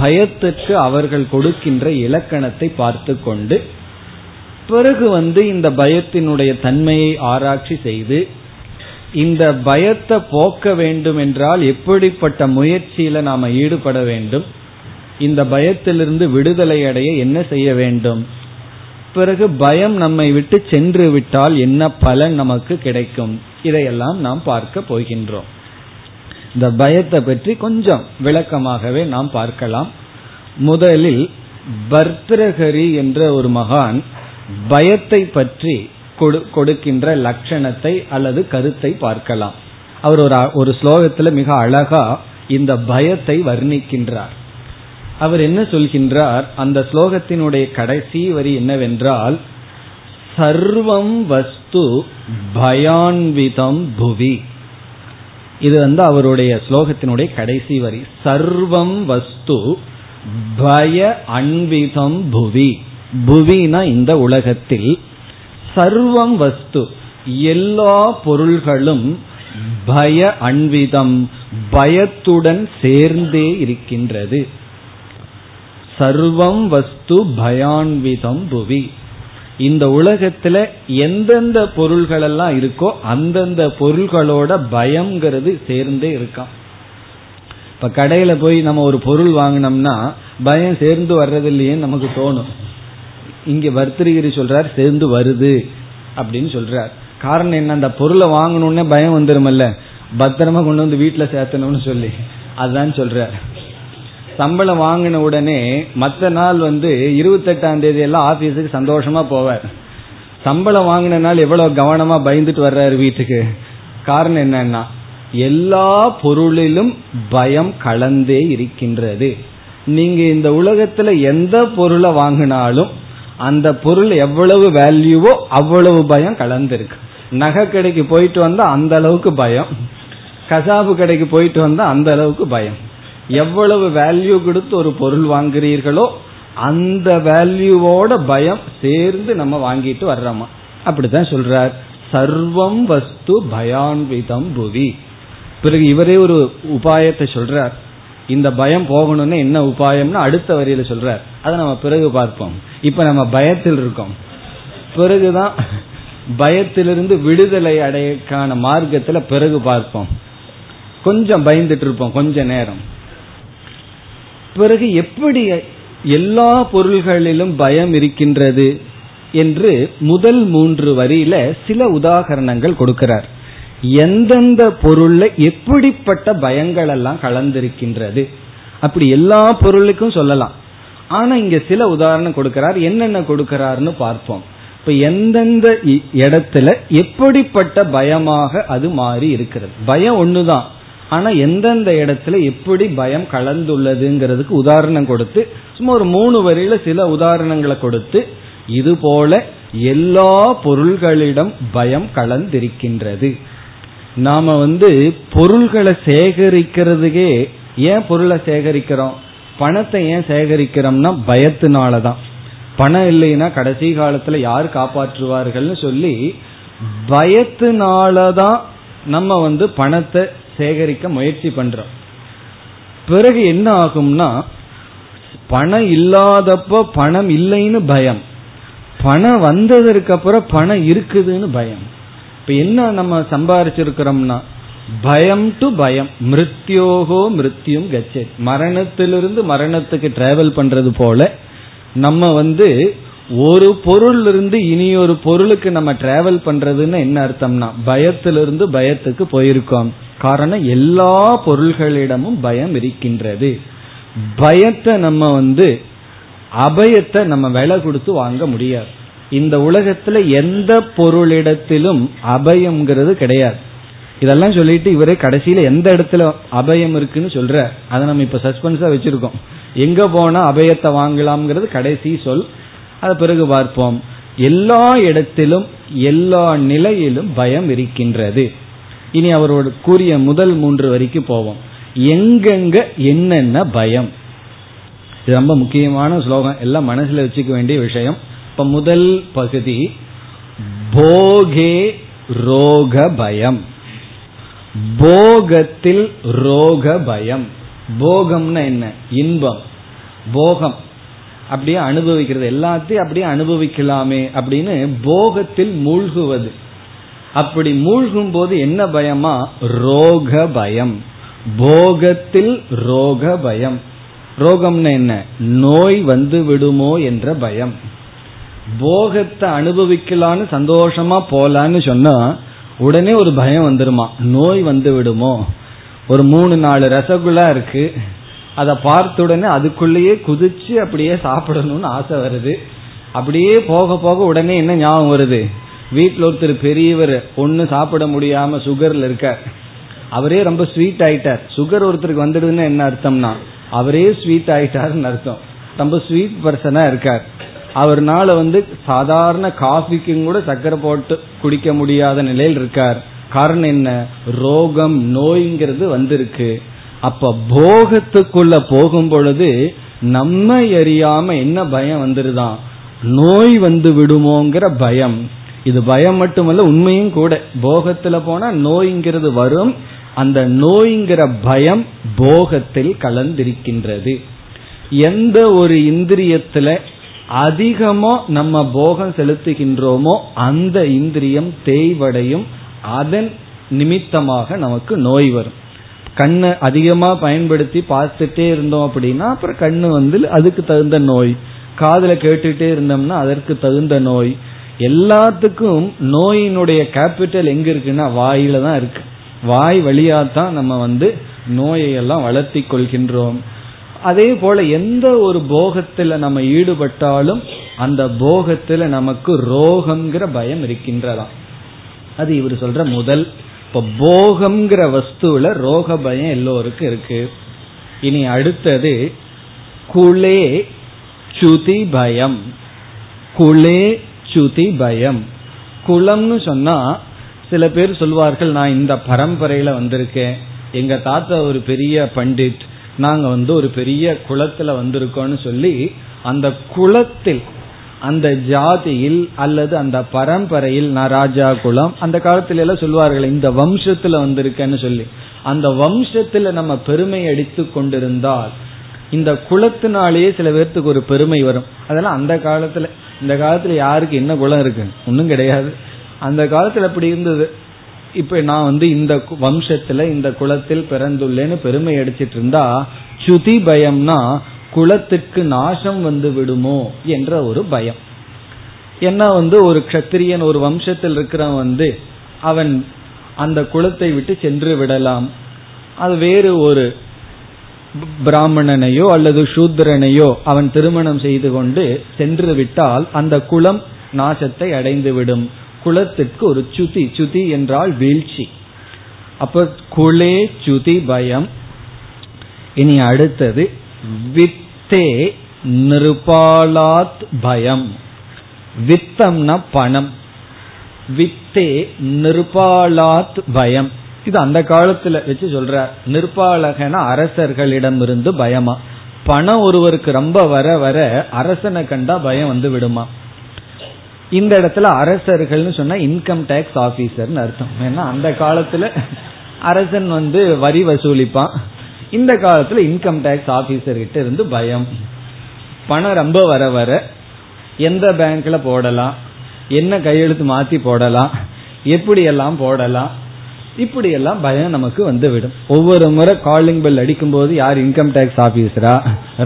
பயத்திற்கு அவர்கள் கொடுக்கின்ற இலக்கணத்தை பார்த்து கொண்டு பிறகு வந்து இந்த பயத்தினுடைய தன்மையை ஆராய்ச்சி செய்து இந்த பயத்தை போக்க வேண்டும் என்றால் எப்படிப்பட்ட முயற்சியில நாம ஈடுபட வேண்டும், இந்த பயத்திலிருந்து விடுதலை அடைய என்ன செய்ய வேண்டும், பிறகு பயம் நம்மை விட்டு சென்று விட்டால் என்ன பலன் நமக்கு கிடைக்கும், இதையெல்லாம் நாம் பார்க்க போகின்றோம். இந்த பயத்தை பற்றி கொஞ்சம் விளக்கமாகவே நாம் பார்க்கலாம். முதலில் பர்த்ரஹரி என்ற ஒரு மகான் பயத்தை பற்றி கொடுக்கின்ற லட்சணத்தை அல்லது கருத்தை பார்க்கலாம். அவர் ஒரு ஸ்லோகத்துல மிக அழகா இந்த பயத்தை வர்ணிக்கின்றார். அவர் என்ன சொல்கின்றார், அந்த ஸ்லோகத்தினுடைய கடைசி வரி என்னவென்றால், சர்வம் வஸ்து பயான்விதம் புவி. இது வந்து அவருடைய ஸ்லோகத்தினுடைய கடைசி வரி. சர்வம் வஸ்து பய அன்விதம் புவி. புவினா இந்த உலகத்தில். சர்வம் வஸ்து எல்லா பொருள்களும் பய அன்விதம் பயத்துடன் சேர்ந்தே இருக்கின்றது. சர்வம் வஸ்து பயான்விதம் புவி. இந்த உலகத்துல எந்தெந்த பொருள்கள் எல்லாம் இருக்கோ அந்தந்த பொருள்களோட பயம்ங்கிறது சேர்ந்தே இருக்காம். இப்ப கடையில போய் நம்ம ஒரு பொருள் வாங்கினோம்னா பயம் சேர்ந்து வர்றது இல்லையேன்னு நமக்கு தோணும். இங்க வர்த்திகிரி சொல்றார் சேர்ந்து வருது அப்படின்னு சொல்றார். காரணம் என்ன, அந்த பொருளை வாங்கணும்னே பயம் வந்துருமல்ல, பத்திரமா கொண்டு வந்து வீட்டுல சேர்த்தணும்னு சொல்லி, அதுதான் சொல்றார். சம்பளம் வாங்கின உடனே மற்ற நாள் வந்து 28ஆம் தேதி எல்லாம் ஆபீஸுக்கு சந்தோஷமா போவார். சம்பளம் வாங்கின நாள் எவ்வளவு கவனமா பயந்துட்டு வர்றாரு வீட்டுக்கு. காரணம் என்னன்னா, எல்லா பொருளிலும் பயம் கலந்தே இருக்கின்றது. நீங்க இந்த உலகத்துல எந்த பொருளை வாங்கினாலும் அந்த பொருள் எவ்வளவு வேல்யூவோ அவ்வளவு பயம் கலந்துருக்கு. நகை கடைக்கு போயிட்டு வந்தா அந்த அளவுக்கு பயம், கசாபு கடைக்கு போயிட்டு வந்தா அந்த அளவுக்கு பயம். எவ்வளவு வேல்யூ கொடுத்து ஒரு பொருள் வாங்குறீர்களோ அந்த வேல்யூவோட பயம் சேர்ந்து நம்ம வாங்கிட்டு வர்றோமா, அப்படித்தான் சொல்றார். சர்வம் வஸ்து பயான்விதம் புவி. பிறகு இவரே ஒரு உபாயத்தை சொல்றார். இந்த பயம் போகணும்னு என்ன உபாயம்னு அடுத்த வரியில சொல்றார். அதை நம்ம பிறகு பார்ப்போம். இப்ப நம்ம பயத்தில் இருக்கோம். பிறகுதான் பயத்திலிருந்து விடுதலை அடையக்கான மார்க்கத்துல பிறகு பார்ப்போம். கொஞ்சம் பயந்துட்டு இருப்போம் கொஞ்ச நேரம். பிறகு எப்படி எல்லா பொருள்களிலும் பயம் இருக்கின்றது என்று முதல் 3 வரியில சில உதாரணங்கள் கொடுக்கிறார். எந்தெந்த பொருள்ல எப்படிப்பட்ட பயங்கள் எல்லாம் கலந்திருக்கின்றது, அப்படி எல்லா பொருளுக்கும் சொல்லலாம். ஆனா இங்க சில உதாரணம் கொடுக்கிறார். என்னென்ன கொடுக்கிறார்னு பார்ப்போம். இப்ப எந்தெந்த இடத்துல எப்படிப்பட்ட பயமாக அது மாறி இருக்கிறது. பயம் ஒண்ணுதான், ஆனா எந்தெந்த இடத்துல எப்படி பயம் கலந்துள்ளதுங்கிறதுக்கு உதாரணம் கொடுத்து சும்மா ஒரு 3 வரியில சில உதாரணங்களை கொடுத்து இது போல எல்லா பொருள்களிடம் பயம் கலந்திருக்கின்றது. நாம வந்து பொருள்களை சேகரிக்கிறதுக்கே ஏன் பொருளை சேகரிக்கிறோம், பணத்தை ஏன் சேகரிக்கிறோம்னா பயத்தினாலதான். பணம் இல்லைன்னா கடைசி காலத்துல யார் காப்பாற்றுவார்கள்னு சொல்லி பயத்தினாலதான் நம்ம வந்து பணத்தை சேகரிக்க முயற்சி பண்றோம். பிறகு என்ன ஆகும்னா, பணம் இல்லாதப்போ பணம் இல்லைன்னு பயம், பணம் வந்ததற்கு அப்புறம் பணம் இருக்குதுன்னு பயம். இப்ப என்ன நம்ம சம்பாரிச்சிருக்கிறோம்னா பயம் டு பயம், மிருத்யோகோ மிருத்யும் கச்சே, மரணத்திலிருந்து மரணத்துக்கு டிராவல் பண்றது போல நம்ம ஒரு பொருள் இருந்து இனி ஒரு பொருளுக்கு நம்ம டிராவல் பண்றதுன்னு என்ன அர்த்தம்னா பயத்திலிருந்து பயத்துக்கு போயிருக்கோம். காரணம் எல்லா பொருள்களிடமும் பயம் இருக்கின்றது. பயத்தை நம்ம அபயத்தை நம்ம விலை கொடுத்து வாங்க முடியாது. இந்த உலகத்துல எந்த பொருளிடத்திலும் அபயம்ங்கிறது கிடையாது. இதெல்லாம் சொல்லிட்டு இவரே கடைசியில எந்த இடத்துல அபயம் இருக்குன்னு சொல்ற, அதை நம்ம இப்ப சஸ்பென்ஸா வச்சிருக்கோம். எங்க போனா அபயத்தை வாங்கலாம்ங்கிறது கடைசி சொல், அதை பிறகு பார்ப்போம். எல்லா இடத்திலும் எல்லா நிலையிலும் பயம் இருக்கின்றது. இனி அவரோட கூறிய முதல் 3 வரைக்கும் போவோம். எங்கெங்க என்னென்ன பயம், இது ரொம்ப முக்கியமான ஸ்லோகம், எல்லாம் மனசுல வச்சுக்க வேண்டிய விஷயம். இப்ப முதல் பகுதி போகே ரோக பயம். போகத்தில் ரோக பயம். போகம்னா என்ன? இன்பம். போகம் அப்படியே அனுபவிக்கிறது, எல்லாத்தையும் அப்படியே அனுபவிக்கலாமே அப்படின்னு போகத்தில் மூழ்குவது. அப்படி மூழ்கும் போது என்ன பயமா? ரோக பயம். போகத்தில் ரோக பயம். ரோகம்னா என்ன? நோய் வந்து விடுமோ என்ற பயம். போகத்தை அனுபவிக்கலான்னு சந்தோஷமா போலான்னு சொன்னா உடனே ஒரு பயம் வந்துருமா, நோய் வந்து விடுமோ. ஒரு 3-4 ரசகுல்லா இருக்கு, அதை பார்த்த உடனே அதுக்குள்ளேயே குதிச்சு அப்படியே சாப்பிடணும்னு ஆசை வருது. அப்படியே போக போக உடனே என்ன ஞாபகம் வருது, வீட்டில் ஒருத்தர் பெரியவர் ஒன்றும் சாப்பிட முடியாம சுகர்ல இருக்கார், அவரே ரொம்ப ஸ்வீட் ஆயிட்டார். சுகர் ஒருத்தருக்கு வந்துடுதுன்னு என்ன அர்த்தம்னா அவரே ஸ்வீட் ஆயிட்டாருன்னு அர்த்தம். ரொம்ப ஸ்வீட் பர்சனா இருக்கார், அவர்னால சாதாரண காஃபிக்கும் கூட சக்கரை போட்டு குடிக்க முடியாத நிலையில் இருக்கார். காரணம் என்ன? ரோகம், நோய்ங்கிறது வந்திருக்கு. அப்ப போகத்துக்குள்ள போகும் பொழுது நம்ம எரியாம என்ன பயம் வந்துருதான், நோய் வந்து விடுமோங்கிற பயம். இது பயம் மட்டுமல்ல, உண்மையும் கூட. போகத்துல போனா நோய்ங்கிறது வரும். அந்த நோய்ங்கிற பயம் போகத்தில் கலந்திருக்கின்றது. எந்த ஒரு இந்திரியத்துல அதிகமோ நம்ம போகம் செலுத்துகின்றோமோ அந்த இந்திரியம் தேய்வடையும், அதன் நிமித்தமாக நமக்கு நோய் வரும். கண்ணை அதிகமா பயன்படுத்தி பார்த்துட்டே இருந்தோம் அப்படின்னா அப்புறம் கண்ணு அதுக்கு தகுந்த நோய், காதுல கேட்டுட்டே இருந்தோம்னா அதற்கு தகுந்த நோய். எல்லாத்துக்கும் நோயினுடைய கேபிட்டல் எங்க இருக்குன்னா வாயில தான் இருக்கு. வாய் வழியாத்தான் நம்ம நோயையெல்லாம் வளர்த்தி கொள்கின்றோம். அதே போல எந்த ஒரு போகத்துல நம்ம ஈடுபட்டாலும் அந்த போகத்துல நமக்கு ரோகம்ங்கிற பயம் இருக்கின்றதா. அது இவர் சொல்ற முதல். இப்ப போகம்ங்கிற வஸ்துல ரோக பயம் எல்லோருக்கும் இருக்கு. இனி அடுத்தது குலே சுதி பயம். குலே சுதி பயம். குலம்னு சொன்னா சில பேர் சொல்வார்கள், நான் இந்த பரம்பரையில வந்திருக்கேன், எங்க தாத்தா ஒரு பெரிய பண்டிட், நாங்க ஒரு பெரிய குலத்துல வந்திருக்கோம்னு சொல்லி அந்த குலத்தில் அந்த ஜாதியில் அல்லது அந்த பரம்பரையில், நான் ராஜா குலம் அந்த காலத்துல எல்லாம் சொல்வார்கள், இந்த வம்சத்துல வந்திருக்கேன்னு சொல்லி அந்த வம்சத்துல நம்ம பெருமை அடித்து கொண்டிருந்தால் இந்த குலத்தினாலேயே சில பேர்த்துக்கு ஒரு பெருமை வரும். அதெல்லாம் அந்த காலத்துல. இந்த காலத்துல யாருக்கு என்ன குலம் இருக்கு? ஒன்றும் கிடையாது. அந்த காலத்துல அப்படி இருந்தது. இப்ப நான் இந்த வம்சத்துல இந்த குலத்தில் பிறந்துள்ளேன்னு பெருமை அடிச்சிட்டு இருந்தா சுதி பயம்னா குலத்துக்கு நாசம் வந்து விடுமோ என்ற ஒரு பயம். ஏன்னா ஒரு க்ஷத்திரியன், ஒரு வம்சத்தில் இருக்கிறவன் அவன் அந்த குலத்தை விட்டு சென்று விடலாம். அது வேறு ஒரு பிராமணனையோ அல்லது சூத்திரனையோ அவன் திருமணம் செய்து கொண்டு சென்று விட்டால் அந்த குலம் நாசத்தை அடைந்துவிடும். குலத்திற்கு ஒரு சுதி. சுதி என்றால் வீழ்ச்சி. அப்ப குலே சுதி பயம். இனி அடுத்தது வித்தே நிருபாலாத் பயம். வித்தம்னா பணம். வித்தே நிருபாலாத் பயம். இது அந்த காலத்துல வச்சு சொல்ற. நிருபாலகன அரசர்களிடமிருந்து பயமா? பணம் ஒருவருக்கு ரொம்ப வர வர அரசனை கண்டா பயம் வந்து விடுமா? இந்த இடத்துல அரசர்கள்னு சொன்னா இன்கம் டேக்ஸ் ஆபீசர்னு அர்த்தம். ஏன்னா அந்த காலத்துல அரசன் வரி வசூலிப்பான். இந்த காலத்துல இன்கம் டாக்ஸ் ஆபீசர் கிட்ட இருந்து பயம். பணம் ரொம்ப வர வர எந்த பேங்க்ல போடலாம், என்ன கையெழுத்து மாத்தி போடலாம், எப்படி எல்லாம் போடலாம், இப்படி எல்லாம் பயம் நமக்கு வந்துவிடும். ஒவ்வொரு முறை காலிங் பெல் அடிக்கும் போது யார் இன்கம் டாக்ஸ் ஆபீசரா,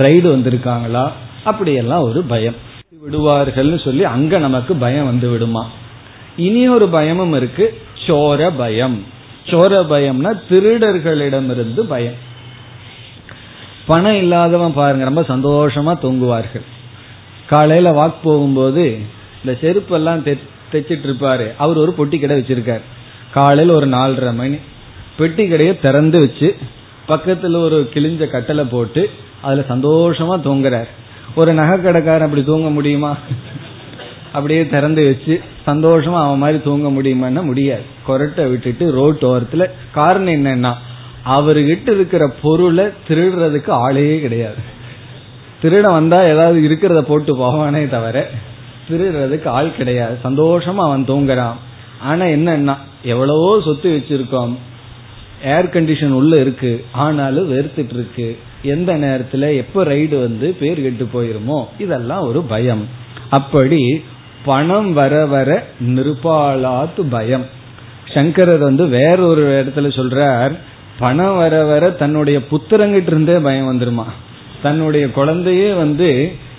ரைடு வந்திருக்காங்களா, அப்படியெல்லாம் ஒரு பயம் விடுவார்கள் சொல்லி அங்க நமக்கு பயம் வந்து விடுமா. இனி ஒரு பயமும் இருக்கு, சோர பயம். சோர பயம்னா திருடர்களிடமிருந்து பயம். பணம் இல்லாதவன் பாருங்க ரொம்ப சந்தோஷமா தூங்குவார்கள். காலையில வாக் போகும்போது இந்த செருப்பெல்லாம் தைச்சிட்டு இருப்பாரு. அவர் ஒரு பொட்டி கடை வச்சிருக்காரு. காலையில் ஒரு 4:30 மணி பெட்டி கடையை திறந்து வச்சு பக்கத்துல ஒரு கிழிஞ்ச கட்டளை போட்டு அதுல சந்தோஷமா தூங்குறார். ஒரு நகை கடைக்காரன் அப்படி தூங்க முடியுமா? அப்படியே திறந்து வச்சு சந்தோஷமா அவன் மாதிரி தூங்க முடியுமான்னா முடியாது. கொரட்டை விட்டுட்டு ரோட் ஓரத்துல. காரணம் என்னன்னா அவர்கிட்ட இருக்கிற பொருளை திருடுறதுக்கு ஆளே கிடையாது. திருட வந்தா ஏதாவது இருக்கிறத போட்டு போவானே தவிர திருடுறதுக்கு ஆள் கிடையாது. சந்தோஷமா அவன் தூங்குறான். ஆனா என்னன்னா எவ்வளவோ சொத்து வச்சிருக்கோம், ஏர் கண்டிஷன் உள்ள இருக்கு, ஆனாலும் வெறுத்துட்டு இருக்கு. எந்த நேரத்துல எப்ப ரைடு வந்து பேர் கெட்டு போயிருமோ, இதெல்லாம் ஒரு பயம். அப்படி பணம் வர வர நிருபாலாத்து பயம். சங்கரர் வேறொரு இடத்துல சொல்றார், பணம் வர வர தன்னுடைய புத்திரங்கிட்ட இருந்தே பயம் வந்துருமா. தன்னுடைய குழந்தையே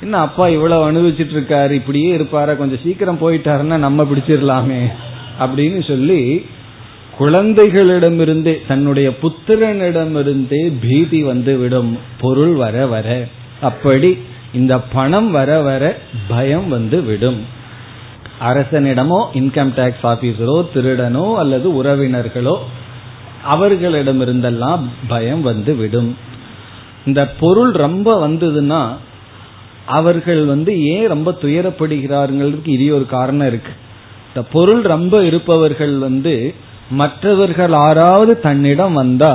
என்ன அப்பா இவ்வளவு அனுபவிச்சுட்டு இருக்காரு, இப்படியே இருப்பாரா, கொஞ்சம் சீக்கிரம் போயிட்டாருன்னா நம்ம பிடிச்சிடலாமே அப்படின்னு சொல்லி குழந்தைகளிடமிருந்தே தன்னுடைய புத்திரனிடமிருந்தே பீதி வந்து விடும் பொருள் வர வர. அப்படி இந்த பணம் வர வர பயம் வந்து விடும். அரசனிடமோ இன்கம் டாக்ஸ் ஆபீசரோ திருடனோ அல்லது உறவினர்களோ அவர்களிடமிருந்தெல்லாம் பயம் வந்து விடும். இந்த பொருள் ரொம்ப வந்ததுன்னா அவர்கள் ஏன் ரொம்ப துயரப்படுகிறார்களுக்கு இது ஒரு காரணம் இருக்கு. இந்த பொருள் ரொம்ப இருப்பவர்கள் மற்றவர்கள் ஆறாவது தன்னிடம் வந்தா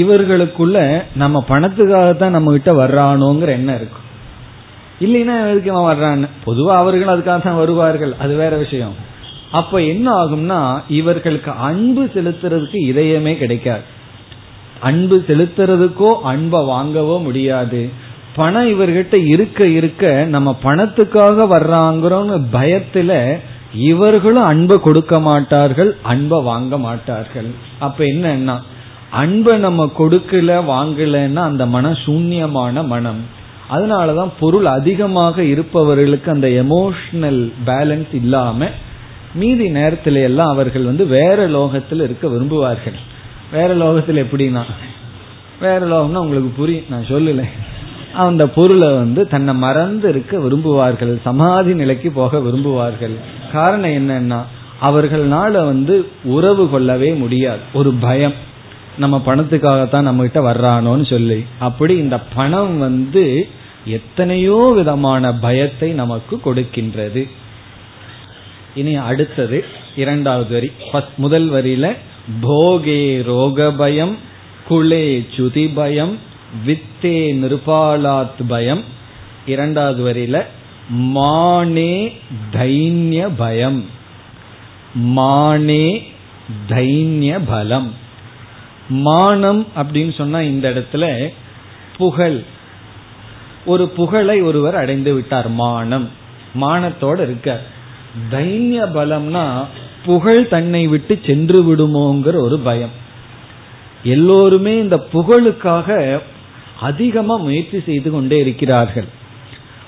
இவர்களுக்குள்ள நம்ம பணத்துக்காகத்தான் நம்ம கிட்ட வர்றானோங்கிற எண்ணம் இருக்கும். இல்லைன்னா எதுக்கு அவன் வர்றான்னு, பொதுவா அவர்கள் அதுக்காக தான் வருவார்கள், அது வேற விஷயம். அப்ப என்ன ஆகும்னா இவர்களுக்கு அன்பு செலுத்துறதுக்கு இதயமே கிடைக்காது. அன்பு செலுத்துறதுக்கோ அன்பை வாங்கவோ முடியாது. பணம் இவர்கிட்ட இருக்க இருக்க நம்ம பணத்துக்காக வர்றாங்கிறோன்னு பயத்துல இவர்களும் அன்பை கொடுக்க மாட்டார்கள், அன்பை வாங்க மாட்டார்கள். அப்ப என்னன்னா அன்பை நம்ம கொடுக்கல வாங்கலன்னா அந்த மனம் சூன்யமான மனம். அதனாலதான் பொருள் அதிகமாக இருப்பவர்களுக்கு அந்த எமோஷனல் பேலன்ஸ் இல்லாம மீதி நேரத்தில எல்லாம் அவர்கள் வேற லோகத்துல இருக்க விரும்புவார்கள். வேற லோகத்துல எப்படின்னா, வேற லோகம்னா உங்களுக்கு புரியும், நான் சொல்லல. அந்த பொருளை தன்னை மறந்து இருக்க விரும்புவார்கள், சமாதி நிலைக்கு போக விரும்புவார்கள். காரணம் என்னன்னா அவர்களால உறவு கொள்ளவே முடியாது, ஒரு பயம், நம்ம பணத்துக்காகத்தான் நம்ம கிட்ட வர்றானோன்னு சொல்லி. அப்படி இந்த பணம் எத்தனையோ விதமான பயத்தை நமக்கு கொடுக்கின்றது. இனி அடுத்தது இரண்டாவது வரி. முதல் வரியில போகே ரோக பயம், குளே சுதி பயம், வித்தே நிருபாலாத் பயம். இரண்டாவது வரியில மானே தைன்ய பயம், மானே தைன்ய பலம். மானம் அப்படின்னு சொன்னா இந்த இடத்துல புகழ், ஒரு புகழை ஒருவர் அடைந்து விட்டார், மானம், மானத்தோட இருக்க. தைன்ய பலம்னா புகழ் தன்னை விட்டு சென்று விடுமோங்கிற ஒரு பயம். எல்லோருமே இந்த புகழுக்காக அதிகமா முயற்சி செய்து கொண்டே இருக்கிறார்கள்.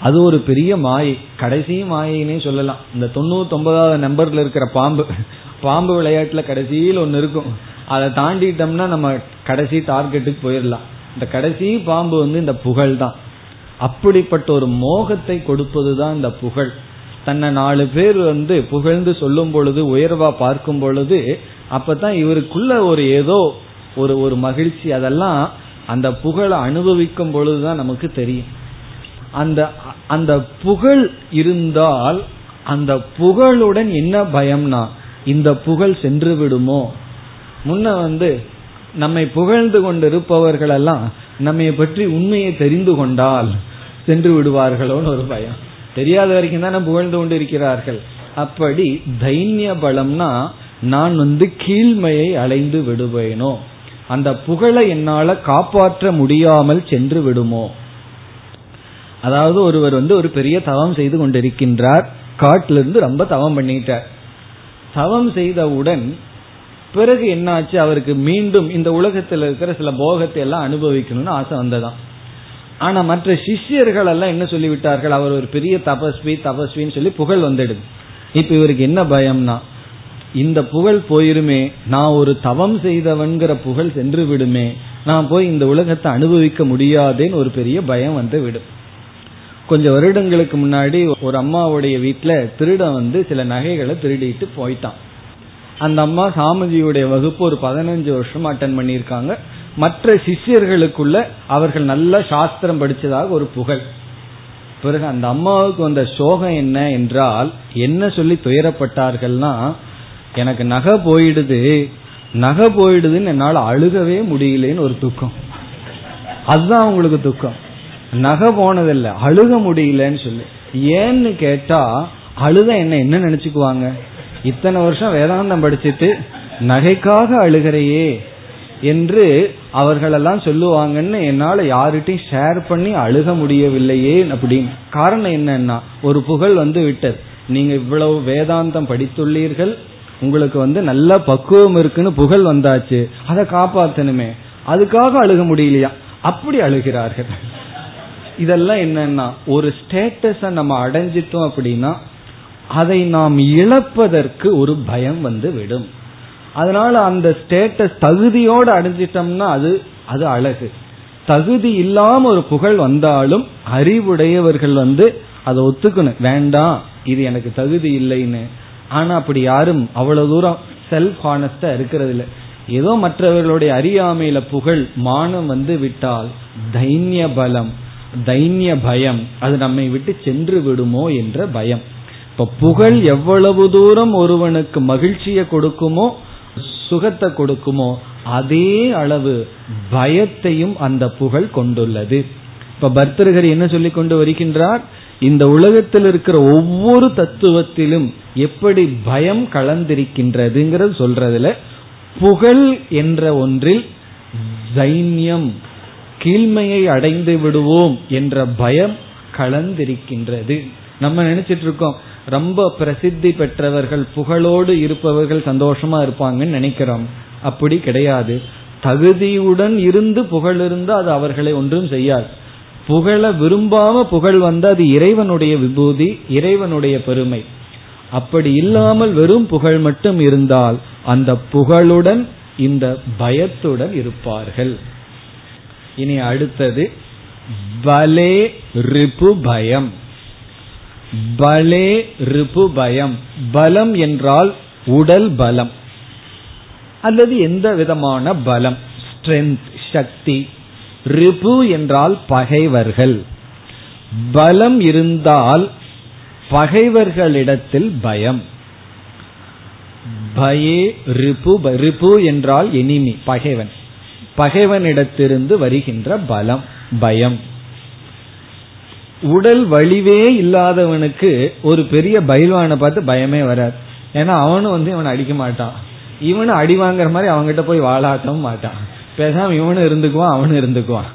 அது ஒரு பெரிய மாயை, கடைசி மாயினே சொல்லலாம். இந்த 99வது நம்பர்ல இருக்கிற பாம்பு, பாம்பு விளையாட்டுல கடைசியில் ஒன்னு இருக்கும், அதை தாண்டிட்டோம்னா நம்ம கடைசி டார்கெட்டுக்கு போயிடலாம். இந்த கடைசி பாம்பு இந்த புகழ் தான். அப்படிப்பட்ட ஒரு மோகத்தை கொடுப்பதுதான் இந்த புகழ். தன்னை 4 பேர் புகழ்ந்து சொல்லும் பொழுது, உயர்வா பார்க்கும் பொழுது, அப்பதான் இவருக்குள்ள ஒரு ஏதோ ஒரு ஒரு மகிழ்ச்சி. அதெல்லாம் அந்த புகழை அனுபவிக்கும் பொழுதுதான் நமக்கு தெரியும். அந்த அந்த புகழ் இருந்தால் அந்த புகழுடன் என்ன பயம்னா இந்த புகழ் சென்று விடுமோ. முன்ன நம்மை புகழ்ந்து கொண்டு இருப்பவர்கள் எல்லாம் நம்மை பற்றி உண்மையை தெரிந்து கொண்டால் சென்று விடுவார்களோன்னு ஒரு பயம். தெரியாத வரைக்கும் தான் புகழ்ந்து கொண்டு இருக்கிறார்கள். அப்படி தைன்ய பலம்னா நான் கீழ்மையை அடைந்து விடுவேனோ, அந்த புகழை என்னால காப்பாற்ற முடியாமல் சென்று விடுமோ. அதாவது ஒருவர் ஒரு பெரிய தவம் செய்து கொண்டிருக்கின்றார், காட்டிலிருந்து ரொம்ப தவம் பண்ணிட்டார். தவம் செய்தவுடன் பிறகு என்னாச்சு, அவருக்கு மீண்டும் இந்த உலகத்தில் இருக்கிற சில போகத்தை எல்லாம் அனுபவிக்கணும்னு ஆசை வந்ததான். ஆனா மற்ற சிஷ்யர்கள் எல்லாம் என்ன சொல்லிவிட்டார்கள், அவர் ஒரு பெரிய தபஸ்வி தபஸ்வின்னு சொல்லி புகழ் வந்துடுது. இப்ப இவருக்கு என்ன பயம்னா, இந்த புகழ் போயிருமே, நான் ஒரு தவம் செய்தவன்கிற புகழ் சென்று விடுமே, நான் போய் இந்த உலகத்தை அனுபவிக்க முடியாதேன்னு ஒரு பெரிய பயம் வந்து விடும். கொஞ்சம் வருடங்களுக்கு முன்னாடி ஒரு அம்மாவுடைய வீட்டுல திருடன் சில நகைகளை திருடிட்டு போயிட்டான். அந்த அம்மா சாமிஜியுடைய வகுப்பு ஒரு 15 வருஷம் அட்டன் பண்ணியிருக்காங்க. மற்ற சிஷ்யர்களுக்குள்ள அவர்கள் நல்லா சாஸ்திரம் படிச்சதாக ஒரு புகழ். பிறகு அந்த அம்மாவுக்கு வந்த சோகம் என்ன என்றால், என்ன சொல்லி துயரப்பட்டார்கள்னா, எனக்கு நகை போயிடுது, நகை போயிடுதுன்னு என்னால் அழுகவே முடியலன்னு ஒரு துக்கம். அதுதான் அவங்களுக்கு துக்கம், நகை போனதில்லை அழுக முடியலன்னு சொல்லி. ஏன்னு கேட்டா, அழுத என்ன நினைச்சுக்குவாங்க, இத்தனை வருஷம் வேதாந்தம் படிச்சுட்டு நகைக்காக அழுகிறையே என்று அவர்களெல்லாம் சொல்லுவாங்கன்னு என்னால் யாருகிட்டையும் ஷேர் பண்ணி அழுக முடியவில்லையே அப்படின்னு. காரணம் என்னன்னா, ஒரு புகழ் வந்து விட்டது. நீங்க இவ்வளவு வேதாந்தம் படித்துள்ளீர்கள், உங்களுக்கு நல்ல பக்குவம் இருக்குன்னு புகழ் வந்தாச்சு, அதை காப்பாத்தணுமே, அதுக்காக அழுக முடியலையா, அப்படி அழுகிறார்கள். இதெல்லாம் என்னன்னா, ஒரு ஸ்டேட்டஸ நம்ம அடைஞ்சிட்டோம் அப்படின்னா அதை நாம் இழப்பதற்கு ஒரு பயம் விடும். அதனால அந்த ஸ்டேட்டஸ் தகுதியோடு அடைஞ்சிட்டோம்னா அது அழகு. தகுதி இல்லாம ஒரு புகழ் வந்தாலும் அறிவுடையவர்கள் அதை ஒத்துக்கணும், வேண்டாம் இது எனக்கு தகுதி இல்லைன்னு. ஆனா அப்படி யாரும் அவ்வளவு தூரம் செல்ஃப் ஹானஸ்டா இருக்கிறது இல்லை. ஏதோ மற்றவர்களுடைய அறியாமையில புகழ் மானம் விட்டால் தைன்ய பலம், தைன்ய பயம், அது நம்மை விட்டு சென்று விடுமோ என்ற பயம். இப்ப புகழ் எவ்வளவு தூரம் ஒருவனுக்கு மகிழ்ச்சியை கொடுக்குமோ, சுகத்தை கொடுக்குமோ, அதே அளவு பயத்தையும் அந்த புகழ் கொண்டுள்ளது. இப்ப பர்தகர் என்ன சொல்லி கொண்டு வருகின்றார், இந்த உலகத்தில் இருக்கிற ஒவ்வொரு தத்துவத்திலும் எப்படி பயம் கலந்திருக்கின்றதுங்கிறது சொல்றதுல புகழ் என்ற ஒன்றில் தைன்யம், கீழ்மையை அடைந்து விடுவோம் என்ற பயம் கலந்திருக்கின்றது. நம்ம நினைச்சிட்டு இருக்கோம் ரொம்ப பிரசித்தி பெற்றவர்கள் புகழோடு இருப்பவர்கள் சந்தோஷமா இருப்பாங்கன்னு நினைக்கிறோம், அப்படி கிடையாது. தகுதியுடன் இருந்து புகழ் இருந்தா அது அவர்களை ஒன்றும் செய்யாது. புகழ விரும்பாம புகழ் வந்தா அது இறைவனுடைய விபூதி, இறைவனுடைய பெருமை. அப்படி இல்லாமல் வெறும் புகழ் மட்டும் இருந்தால் அந்த புகழுடன் இந்த பயத்துடன் இருப்பார்கள். இனி அடுத்தது பலே ரிபு பயம். பலே ரிபு பயம், பலம் என்றால் உடல் பலம் அல்லது எந்த விதமான பலம், ஸ்ட்ரென்த், சக்தி. ரிபு என்றால் பகைவர்கள். பலம் இருந்தால் பகைவர்களிடத்தில் பயம். பயே ரிபு, ரிபு என்றால் எனிமி, பகைவன். பகைவனிடத்திலிருந்து வருகின்ற பலம், பயம். உடல் வலிவே இல்லாதவனுக்கு ஒரு பெரிய பயில்வானை பார்த்து பயமே வராது. ஏன்னா அவனும் இவனை அடிக்க மாட்டான், இவனு அடி வாங்குற மாதிரி அவன்கிட்ட போய் வாழாட்டவும் மாட்டான். பேசாம இவனும் இருந்துக்குவான், அவனும் இருந்துக்குவான்.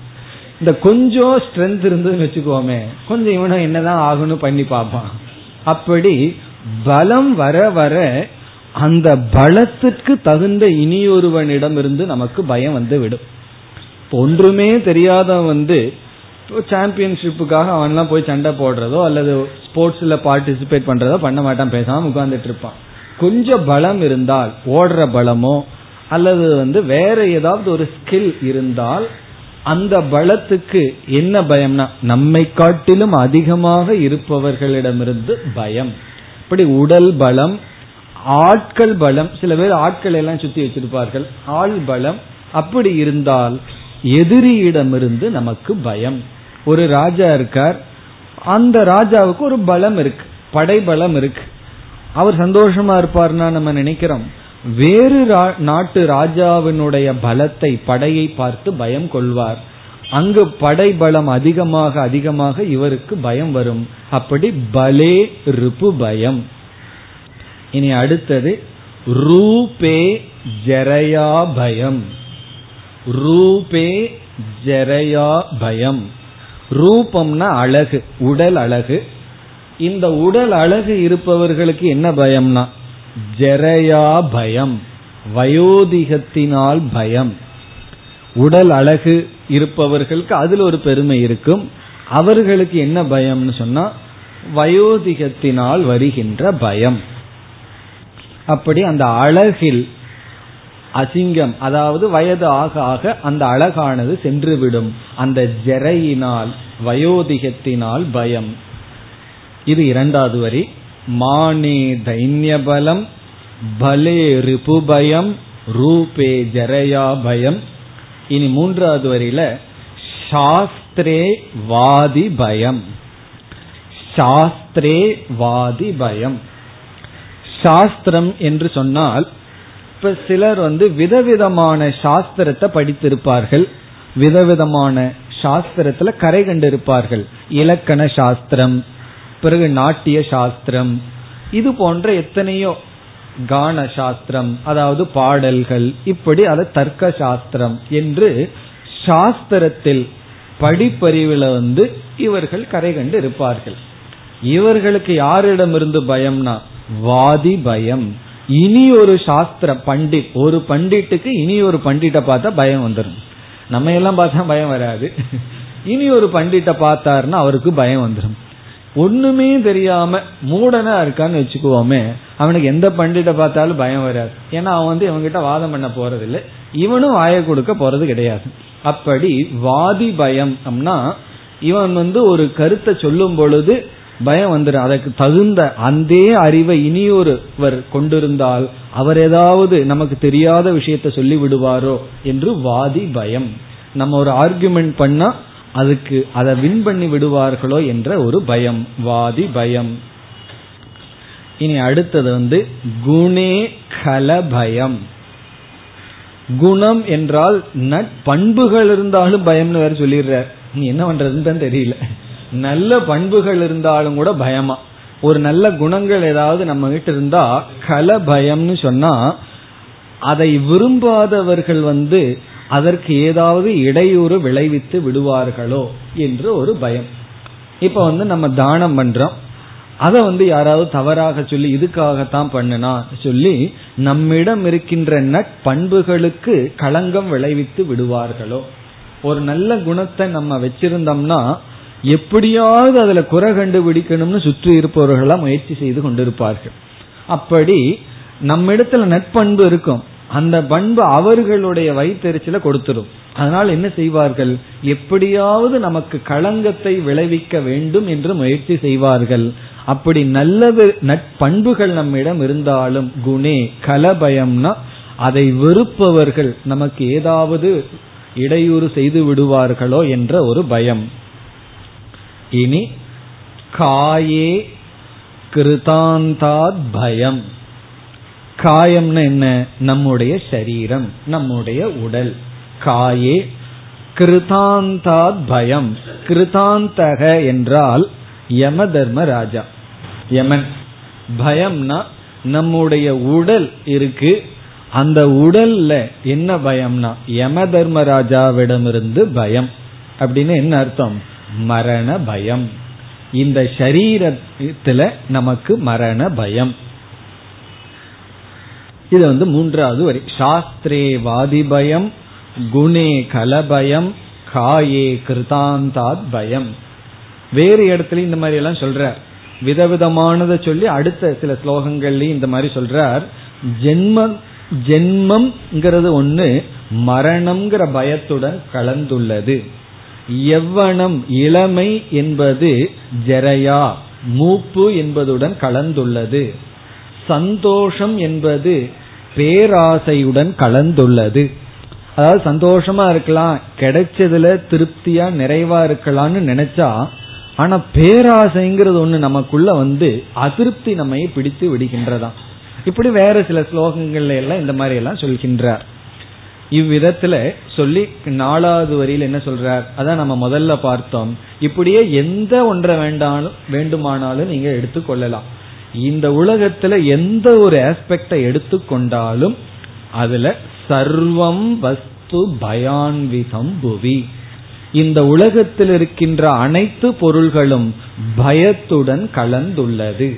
இந்த கொஞ்சம் ஸ்ட்ரென்த் இருந்ததுன்னு வச்சுக்குவோமே, கொஞ்சம் இவனும் என்னதான் ஆகுன்னு பண்ணி பார்ப்பான். அப்படி பலம் வர வர அந்த பலத்திற்கு தகுந்த இனியொருவனிடம் இருந்து நமக்கு பயம் விடும். ஒன்றுமே தெரியாதவன் சாம்பியன்ஷிப்புக்காக அவன்லாம் போய் சண்டை போடுறதோ அல்லது ஸ்போர்ட்ஸ்ல பார்ட்டிசிபேட் பண்றதோ பண்ண மாட்டான், பேசாம உட்கார்ந்துட்டு இருப்பான். கொஞ்சம் பலம் இருந்தால், ஓடுற பலமோ அல்லது வேற ஏதாவது ஒரு ஸ்கில் இருந்தால், அந்த பலத்துக்கு என்ன பயம்னா நம்மை காட்டிலும் அதிகமாக இருப்பவர்களிடமிருந்து பயம். இப்படி உடல் பலம், ஆட்கள் பலம். சில பேர் ஆட்கள் எல்லாம் சுத்தி வச்சிருப்பார்கள், ஆள் பலம். அப்படி இருந்தால் எதிரியிடமிருந்து நமக்கு பயம். ஒரு ராஜா இருக்கார், அந்த ராஜாவுக்கு ஒரு பலம் இருக்கு, படை பலம் இருக்கு, அவர் சந்தோஷமா இருப்பார்னா நம்ம நினைக்கிறோம். வேறு நாட்டு ராஜாவினுடைய பலத்தை, படையை பார்த்து பயம் கொள்வார். அங்கு படை பலம் அதிகமாக அதிகமாக இவருக்கு பயம் வரும். அப்படி பலே ரிபு பயம். இனி அடுத்தது ரூபே ஜரயா பயம். ரூபே ஜரயா பயம். ரூபம்னா அழகு, உடல் அழகு. இந்த உடல் அழகு இருப்பவர்களுக்கு என்ன பயம்னா ஜரயா பயம், வயோதிகத்தினால் பயம். உடல் அழகு இருப்பவர்களுக்கு அதில் ஒரு பெருமை இருக்கும். அவர்களுக்கு என்ன பயம்னு சொன்னா வயோதிகத்தினால் வருகின்ற பயம். அப்படி அந்த அழகில் அசிங்கம், அதாவது வயது ஆக ஆக அந்த அழகானது சென்றுவிடும். அந்த ஜரையினால் வயோதிகத்தினால் பயம். இது இரண்டாவது வரி. மானே தைன்யபலம் பலே ரிபுபயம் ரூபே ஜரையா பயம். இனி மூன்றாவது வரியில சாஸ்திரே வாதி பயம். சாஸ்திரே வாதி பயம். சாஸ்திரம் என்று சொன்னால் இப்ப சிலர் விதவிதமான சாஸ்திரத்தை படித்திருப்பார்கள், விதவிதமான சாஸ்திரத்துல கரை கண்டிருப்பார்கள். இலக்கண சாஸ்திரம், பிறகு நாட்டிய சாஸ்திரம், இது போன்ற எத்தனையோ, கான சாஸ்திரம் அதாவது பாடல்கள், இப்படி அது தர்க்க சாஸ்திரம் என்று சாஸ்திரத்தில் படிப்பறிவில் இவர்கள் கரை கண்டு இருப்பார்கள். இவர்களுக்கு யாரிடமிருந்து பயம்னா வாதி பயம். இனி ஒரு சாஸ்திர பண்டிட், ஒரு பண்டிட்டுக்கு இனி ஒரு பண்டிட்டை பார்த்தா பயம் வந்துடும். நம்ம எல்லாம் பார்த்தா பயம் வராது. இனி ஒரு பண்டிட்டை பார்த்தாருன்னா அவருக்கு பயம் வந்துடும். ஒண்ணுமே தெரியாம மூடனா இருக்கான்னு வச்சுக்குவோமே, அவனுக்கு எந்த பண்டிட்டை பார்த்தாலும் பயம் வராது. ஏன்னா அவன் இவங்கிட்ட வாதம் பண்ண போறதில்லை, இவனும் வாய கொடுக்க போறது கிடையாது. அப்படி வாதி பயம்னா இவன் ஒரு கருத்தை சொல்லும் பொழுது பயம் வந்துடும். அதற்கு தகுந்த அந்த அறிவை இனியொருவர் கொண்டிருந்தால் அவர் ஏதாவது நமக்கு தெரியாத விஷயத்த சொல்லி விடுவாரோ என்று வாதி பயம். நம்ம ஒரு ஆர்குமெண்ட் பண்ணா அதுக்கு அதை வின் பண்ணி விடுவார்களோ என்ற ஒரு பயம், வாதி பயம். இனி அடுத்தது குணே கல பயம். குணம் என்றால் நட்பண்புகள் இருந்தாலும் பயம்னு வேற சொல்லிடுற. நீ என்ன பண்றதுன்னு தான் தெரியல. நல்ல பண்புகள் இருந்தாலும் கூட பயமா, ஒரு நல்ல குணங்கள் ஏதாவது நம்ம கிட்ட இருந்தா கல பயம்னு சொன்னா அதை விரும்பாதவர்கள் அதற்கு ஏதாவது இடையூறு விளைவித்து விடுவார்களோ என்று ஒரு பயம். இப்ப நம்ம தானம் பண்றோம், அதை யாராவது தவறாக சொல்லி இதுக்காகத்தான் பண்ணுனா சொல்லி நம்மிடம் இருக்கின்ற நட்பண்புகளுக்கு களங்கம் விளைவித்து விடுவார்களோ. ஒரு நல்ல குணத்தை நம்ம வச்சிருந்தோம்னா எப்படியாவது அதுல குறை கண்டுபிடிக்கணும்னு சுற்றி இருப்பவர்களா முயற்சி செய்து கொண்டிருப்பார்கள். அப்படி நம்ம இடத்துல நட்பண்பு இருக்கும், அந்த பண்பு அவர்களுடைய வயிற்றுல கொடுத்துடும். அதனால் என்ன செய்வார்கள், எப்படியாவது நமக்கு களங்கத்தை விளைவிக்க வேண்டும் என்று முயற்சி செய்வார்கள். அப்படி நல்லது நட்பண்புகள் நம்மிடம் இருந்தாலும் குணே கலபயம்னா அதை வெறுப்பவர்கள் நமக்கு ஏதாவது இடையூறு செய்து விடுவார்களோ என்ற ஒரு பயம். இனி காயே கிருதாந்தாத் பயம். காயம்னா என்ன, நம்முடைய சரீரம், நம்முடைய உடல். காயே கிருதாந்தாத் பயம். கிருதாந்தக என்றால் யம தர்மராஜா, யமன். பயம்னா நம்முடைய உடல் இருக்கு, அந்த உடல்ல என்ன பயம்னா யம தர்மராஜாவிடமிருந்து பயம். அப்படின்னு என்ன அர்த்தம், மரண பயம். இந்த சரீரத்துல நமக்கு மரண பயம். இது மூன்றாவது வரி. சாஸ்திரே வாதி பயம், குணே கலபயம், காயே கிருதாந்தாத் பயம். வேறு இடத்துலயும் இந்த மாதிரி எல்லாம் சொல்றார், விதவிதமானதை சொல்லி அடுத்த சில ஸ்லோகங்கள்லயும் இந்த மாதிரி சொல்றார். ஜென்மம், ஜென்மம்ங்கிறது ஒண்ணு மரணம்ங்கிற பயத்துடன் கலந்துள்ளது. யவனம் இளமை என்பது ஜரயா மூப்பு என்பதுடன் கலந்துள்ளது. சந்தோஷம் என்பது பேராசையுடன் கலந்துள்ளது. அதாவது சந்தோஷமா இருக்கலாம், கிடைச்சதுல திருப்தியா நிறைவா இருக்கலாம்னு நினைச்சா, ஆனா பேராசைங்கிறது ஒண்ணு நமக்குள்ள அதிருப்தி நம்மை பிடித்து விடுகின்றதாம். இப்படி வேற சில ஸ்லோகங்கள்ல எல்லாம் இந்த மாதிரி எல்லாம் சொல்கின்றார். இவ்விதத்துல சொல்லி நாலாவது வரியில் என்ன சொல்றார், அதான் நம்ம முதல்ல பார்த்தோம். இப்படியே எந்த ஒன்றை வேண்டுமானாலும் நீங்க எடுத்துக்கொள்ளலாம். இந்த உலகத்துல எந்த ஒரு ஆஸ்பெக்டை எடுத்துக்கொண்டாலும் அதுல சர்வம் வஸ்து பயான்விதம் புவி, இந்த உலகத்தில் இருக்கின்ற அனைத்து பொருள்களும் பயத்துடன் கலந்துள்ளது.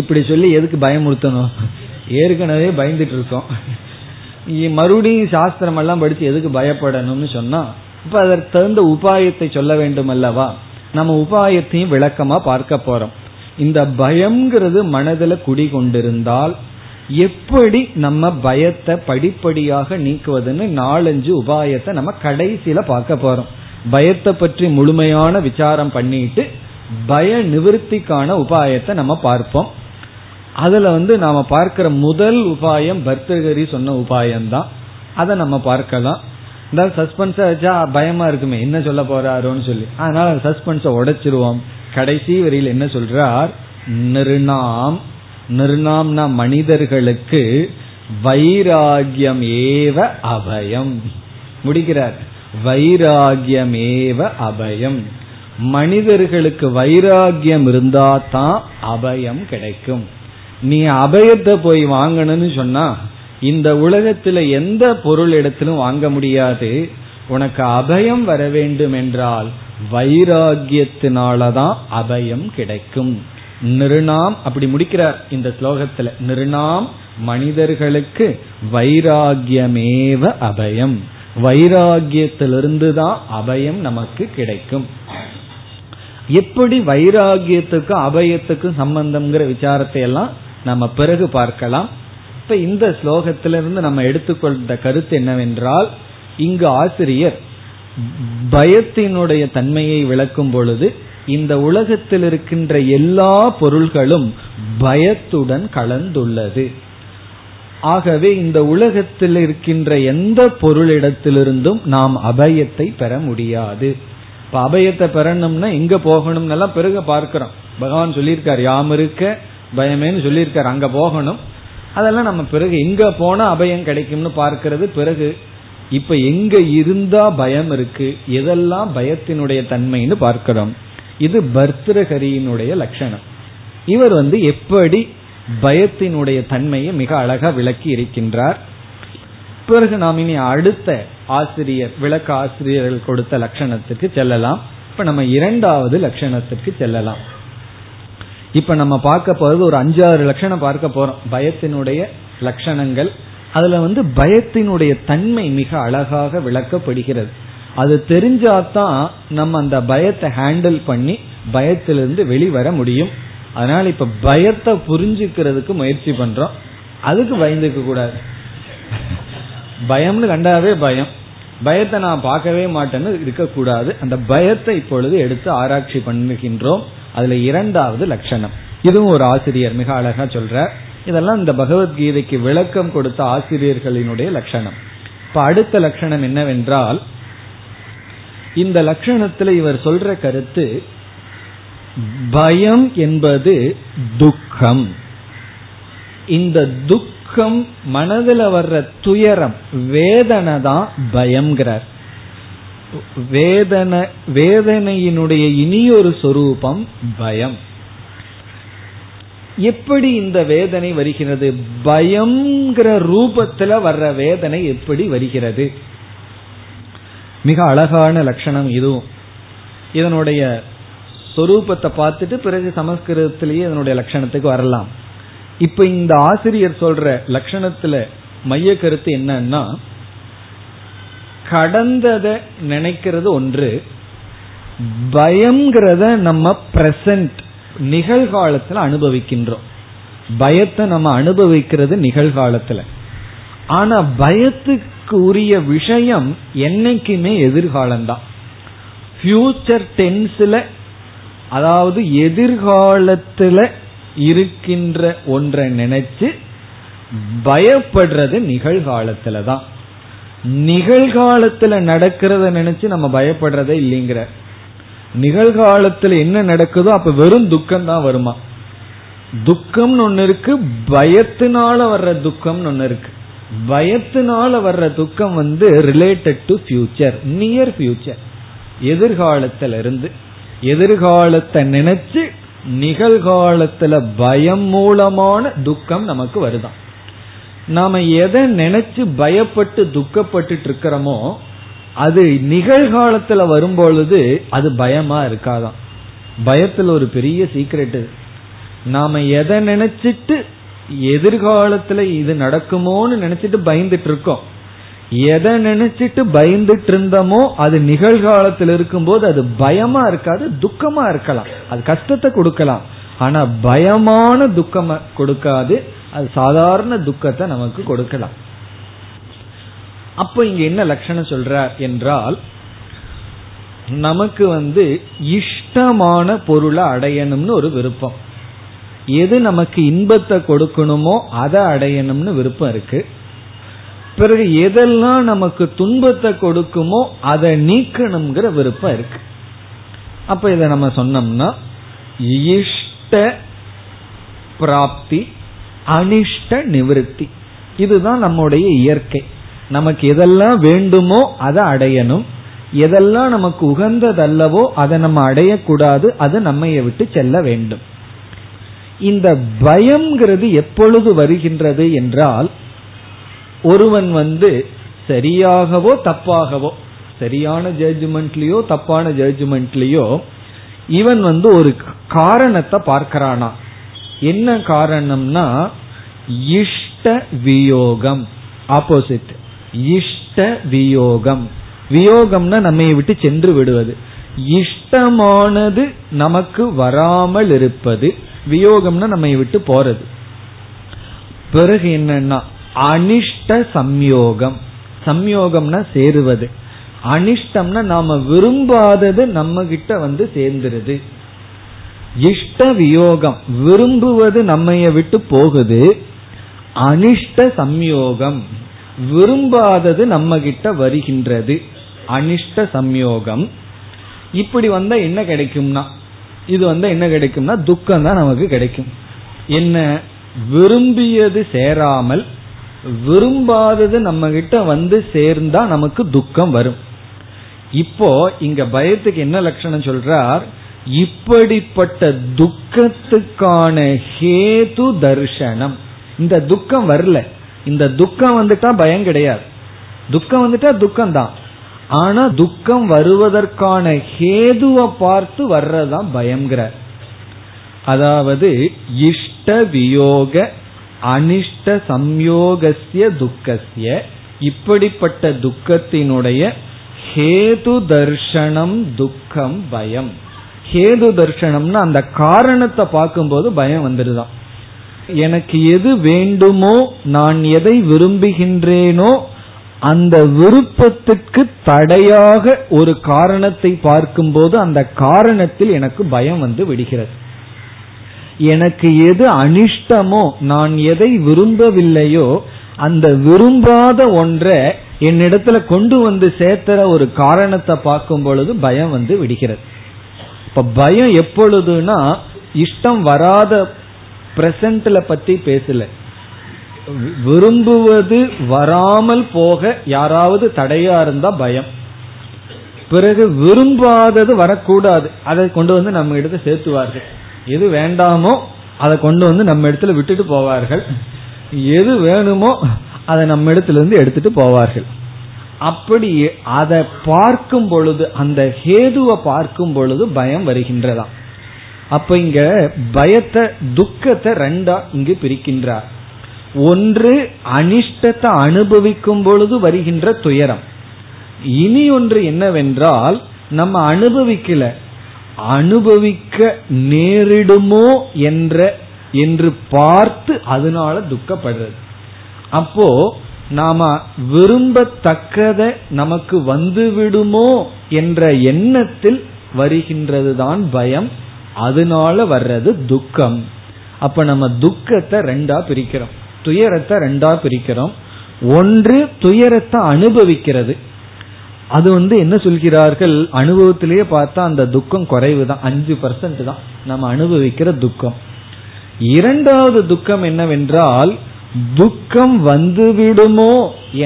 இப்படி சொல்லி எதுக்கு பயமுறுத்தணும், ஏற்கனவே பயந்துட்டு இருக்கோம், மறுபடியும் சாஸ்திரம் எல்லாம் படிச்சு எதுக்கு பயப்படணும்னு சொன்னா இப்ப அதற்கு தகுந்த உபாயத்தை சொல்ல வேண்டும் அல்லவா. நம்ம உபாயத்தையும் விளக்கமா பார்க்க போறோம். இந்த பயம்ங்கிறது மனதுல குடிகொண்டிருந்தால் எப்படி நம்ம பயத்தை படிப்படியாக நீக்குவதுன்னு நாலஞ்சு உபாயத்தை நம்ம கடைசியில பார்க்க போறோம். பயத்தை பற்றி முழுமையான விசாரம் பண்ணிட்டு பய நிவர்த்திக்கான உபாயத்தை நம்ம பார்ப்போம். அதுல நாம பார்க்கிற முதல் உபாயம் பர்தகரி சொன்ன உபாயம்தான், அதை நம்ம பார்க்கலாம். அதாவது சஸ்பென்ஸா வச்சா பயமா இருக்குமே என்ன சொல்ல போறாரோன்னு சொல்லி, அதனால சஸ்பென்ஸை உடைச்சிருவோம். கடைசி வரியில் என்ன சொல்றார், நிர்ணாம், நிர்ணாம்னா மனிதர்களுக்கு வைராகியம் ஏவ அபயம். முடிக்கிறார் வைராகியம் ஏவ அபயம். மனிதர்களுக்கு வைராகியம் இருந்தா தான் அபயம் கிடைக்கும். நீ அபயத்தை போய் வாங்கணும்னு சொன்னா இந்த உலகத்துல எந்த பொருள் இடத்திலும் வாங்க முடியாது. உனக்கு அபயம் வர வேண்டும் என்றால் வைராகியத்தினாலதான் அபயம் கிடைக்கும். நிர்ணாம் அப்படி முடிக்கிறார் இந்த ஸ்லோகத்துல, நிர்ணாம் மனிதர்களுக்கு வைராகியமேவ அபயம், வைராகியத்திலிருந்து தான் அபயம் நமக்கு கிடைக்கும். எப்படி வைராகியத்துக்கும் அபயத்துக்கும் சம்பந்தம்ங்கிற விசாரத்தை எல்லாம் நம்ம பிறகு பார்க்கலாம். இப்ப இந்த ஸ்லோகத்திலிருந்து நம்ம எடுத்துக்கொண்ட கருத்து என்னவென்றால், இங்கு ஆசிரியர் பயத்தினுடைய தன்மையை விளக்கும் பொழுது இந்த உலகத்தில் இருக்கின்ற எல்லா பொருள்களும் பயத்துடன் கலந்துள்ளது. ஆகவே இந்த உலகத்தில் இருக்கின்ற எந்த பொருளிடத்திலிருந்தும் நாம் அபயத்தை பெற முடியாது. இப்ப அபயத்தை பெறணும்னா எங்க போகணும்னு எல்லாம் பிறகு பார்க்கிறோம். பகவான் சொல்லியிருக்கார் யாமிருக்க பயமேன்னு சொல்லியிருக்கார், அங்க போகணும். அதெல்லாம் நம்ம பிறகு எங்க போனா அபயம் கிடைக்கும்னு பார்க்கிறது பிறகு. இப்ப எங்க இருந்தா பயம் இருக்கு, எதெல்லாம் பயத்தினுடைய தன்மைன்னு பார்க்கிறோம். இது பர்த்ருஹரியினுடைய லட்சணம். இவர் எப்படி பயத்தினுடைய தன்மையை மிக அழகா விளக்கி இருக்கின்றார். பிறகு நாம் இனி அடுத்த ஆசிரியர் விளக்க ஆசிரியர்கள் கொடுத்த லட்சணத்துக்கு செல்லலாம். இப்ப நம்ம இரண்டாவது லட்சணத்துக்கு செல்லலாம். இப்ப நம்ம பார்க்க போறது ஒரு 5-6 லட்சணம் பார்க்க போறோம், பயத்தினுடைய லட்சணங்கள். அதுல பயத்தினுடைய தன்மை மிக அழகாக விளக்கப்படுகிறது. அது தெரிஞ்சாதான் நம்ம அந்த பயத்தை ஹேண்டில் பண்ணி பயத்திலிருந்து வெளிவர முடியும். அதனால இப்ப பயத்தை புரிஞ்சுக்கிறதுக்கு முயற்சி பண்றோம். அதுக்கு பயந்துக்க கூடாது. பயம்னு கண்டாவே பயம், பயத்தை நான் பார்க்கவே மாட்டேன்னு இருக்கக்கூடாது. அந்த பயத்தை இப்பொழுது எடுத்து ஆராய்ச்சி பண்ணுகின்றோம். அதுல இரண்டாவது லட்சணம், இதுவும் ஒரு ஆசிரியர் மிக அழகா சொல்றார். இதெல்லாம் இந்த பகவத்கீதைக்கு விளக்கம் கொடுத்த ஆசிரியர்களினுடைய லட்சணம். இப்ப அடுத்த லட்சணம் என்னவென்றால், இந்த லட்சணத்துல இவர் சொல்ற கருத்து, பயம் என்பது துக்கம். இந்த துக்கம் மனதில் வர்ற துயரம் வேதனை தான் பயம்ங்கிறார். வேதனை, வேதனையினுடைய இனியொரு சொரூபம் பயம். எப்படி இந்த வேதனை வருகிறது, பயம்ங்கிற ரூபத்துல வர்ற வேதனை எப்படி வருகிறது, மிக அழகான லட்சணம் இதுவும். இதனுடைய சொரூபத்தை பார்த்துட்டு பிறகு சமஸ்கிருதத்திலேயே இதனுடைய லட்சணத்துக்கு வரலாம். இப்ப இந்த ஆசிரியர் சொல்ற லட்சணத்துல மைய கருத்து என்னன்னா, கடந்ததை நினைக்கிறது ஒன்று, பயம்ங்கிறத நம்ம பிரசன்ட் நிகழ்காலத்துல அனுபவிக்கின்றோம். பயத்தை நம்ம அனுபவிக்கிறது நிகழ்காலத்துல. ஆனா பயத்துக்கு உரிய விஷயம் என்னைக்குமே எதிர்காலம்தான், ஃபியூச்சர் டென்ஸ்ல. அதாவது எதிர்காலத்துல இருக்கின்ற ஒன்றை நினைச்சு பயப்படுறது நிகழ்காலத்துல தான். நிகழ்காலத்துல நடக்கிறத நினைச்சு நம்ம பயப்படுறதே இல்லைங்கிற. நிகழ்காலத்துல என்ன நடக்குதோ அப்ப வெறும் துக்கம் தான் வருமா. துக்கம்னு ஒண்ணு இருக்கு, பயத்தினால வர்ற துக்கம்னு ஒண்ணு இருக்கு. பயத்தினால வர்ற துக்கம் related to future, near future, எதிர்காலத்திலிருந்து. எதிர்காலத்தை நினைச்சு நிகழ்காலத்துல பயம் மூலமான துக்கம் நமக்கு வருதான். நாம எதை நினைச்சு பயப்பட்டு துக்கப்பட்டு இருக்கிறோமோ அது நிகழ்காலத்துல வரும்பொழுது அது பயமா இருக்காதான். பயத்துல ஒரு பெரிய சீக்ரெட். நாம எதை நினைச்சிட்டு எதிர்காலத்துல இது நடக்குமோன்னு நினைச்சிட்டு பயந்துட்டு இருக்கோம், எதை நினைச்சிட்டு பயந்துட்டு இருந்தோமோ அது நிகழ்காலத்தில் இருக்கும்போது அது பயமா இருக்காது, துக்கமா இருக்கலாம், அது கஷ்டத்தை கொடுக்கலாம், ஆனா பயமான துக்கம் கொடுக்காது, அது சாதாரண துக்கத்தை நமக்கு கொடுக்கலாம். அப்ப இங்க என்ன லட்சணம் சொல்றார் என்றால், நமக்கு இஷ்டமான பொருளை அடையணும்னு ஒரு விருப்பம், எது நமக்கு இன்பத்தை கொடுக்கணுமோ அதை அடையணும்னு விருப்பம் இருக்கு. பிறகு எதெல்லாம் நமக்கு துன்பத்தை கொடுக்குமோ அதை நீக்கணுங்கிற விருப்பம் இருக்கு. அப்ப இத நம்ம சொன்னோம்னா இஷ்ட பிராப்தி அனிஷ்ட நிவர்த்தி, இதுதான் நம்முடைய இயற்கை. நமக்கு எதெல்லாம் வேண்டுமோ அதை அடையணும், எதெல்லாம் நமக்கு உகந்ததல்லவோ அதை நம்ம அடையக்கூடாது, அது நம்ம விட்டு செல்ல வேண்டும். இந்த பயம்ங்கிறது எப்பொழுது வருகின்றது என்றால், ஒருவன் சரியாகவோ தப்பாகவோ, சரியான ஜட்ஜ்மெண்ட்லயோ தப்பான ஜட்ஜ்மெண்ட்லயோ இவன் ஒரு காரணத்தை பார்க்கிறானா. என்ன காரணம்னா இஷ்ட வியோகம், ஆப்போசிட். இஷ்ட வியோகம், வியோகம்னா நம்மை விட்டு சென்று விடுவது, இஷ்டமானது நமக்கு வராமல் இருப்பது, வியோகம்னா நம்ம விட்டு போறது. பிறகு என்னன்னா அனிஷ்ட சம்யோகம், சம்யோகம்னா சேருவது, அனிஷ்டம்னா நாம விரும்பாதது நம்ம கிட்ட சேர்ந்துருது. இஷ்ட வியோகம், விரும்புவது நம்மைய விட்டு போகுது. அனிஷ்ட சம்யோகம், விரும்பாதது நம்ம கிட்ட வருகின்றது, அனிஷ்ட சம்யோகம். இப்படி வந்தா என்ன கிடைக்கும்னா, இது வந்தா என்ன கிடைக்கும்னா துக்கம் தான் நமக்கு கிடைக்கும். என்ன, விரும்பியது சேராமல் விரும்பாதது நம்ம கிட்ட சேர்ந்தா நமக்கு துக்கம் வரும். இப்போ இங்க பயத்துக்கு என்ன லட்சணம் சொல்றார், இப்படிப்பட்ட துக்கத்துக்கான ஹேது தர்சனம். இந்த துக்கம் வரல, இந்த துக்கம் வந்துட்டா பயம் கிடையாது, துக்கம் வந்துட்டா துக்கம் தான். ஆனா துக்கம் வருவதற்கான ஹேதுவை பார்த்து வர்றதான் பயம்ங்கிற. அதாவது இஷ்ட வியோக அனிஷ்ட சம்யோகஸ்ய துக்கஸ்ய, இப்படிப்பட்ட துக்கத்தினுடைய ஹேது தர்சனம் துக்கம் பயம். ஹேது தர்சனம்னா அந்த காரணத்தை பார்க்கும்போது பயம் வந்துடுதான். எனக்கு எது வேண்டுமோ, நான் எதை விரும்புகின்றேனோ அந்த விருப்பத்திற்கு தடையாக ஒரு காரணத்தை பார்க்கும்போது அந்த காரணத்தில் எனக்கு பயம் விடுகிறது. எனக்கு எது அனிஷ்டமோ, நான் எதை விரும்பவில்லையோ அந்த விரும்பாத ஒன்றை என்னிடத்துல கொண்டு சேர்த்துற ஒரு காரணத்தை பார்க்கும் பொழுது பயம் விடுகிறது. இப்ப பயம் எப்பொழுதுனா, இஷ்டம் வராத பிரசன்ட்ல பத்தி பேசல, விரும்புவது வராமல் போக யாராவது தடையா இருந்தா பயம். பிறகு விரும்பாதது வரக்கூடாது, அதை கொண்டு நம்ம இடத்தை சேர்த்துவார்கள். எது வேண்டாமோ அதை கொண்டு நம்ம இடத்துல விட்டுட்டு போவார்கள், எது வேணுமோ அதை நம்ம இடத்துல இருந்து எடுத்துட்டு போவார்கள். அப்படி அதை பார்க்கும் பொழுது, அந்த ஹேதுவை பார்க்கும் பொழுது பயம் வருகின்றதாம். அப்ப இங்க பயத்தை துக்கத்தை ரெண்டா இங்கு பிரிக்கின்றார். ஒன்று அனிஷ்டத்தை அனுபவிக்கும் பொழுது வருகின்ற துயரம், இனி ஒன்று என்னவென்றால் நம்ம அனுபவிக்கல, அனுபவிக்க நேரிடுமோ என்று பார்த்து அதனால துக்கப்படுறது. அப்போ நாம விரும்பத்தக்கத நமக்கு வந்துவிடுமோ என்ற எண்ணத்தில் வருகின்றது தான் பயம், அதனால வர்றது துக்கம். அப்ப நம்ம துக்கத்தை ரெண்டா பிரிக்கிறோம், துயரத்தை ரெண்டா பிரிக்கிறோம். ஒன்று துயரத்தை அனுபவிக்கிறது, அது என்ன சொல்கிறார்கள், அனுபவத்திலேயே பார்த்தா அந்த துக்கம் குறைவுதான், 5% தான் நம்ம அனுபவிக்கிற துக்கம். இரண்டாவது துக்கம் என்னவென்றால் துக்கம் வந்துவிடுமோ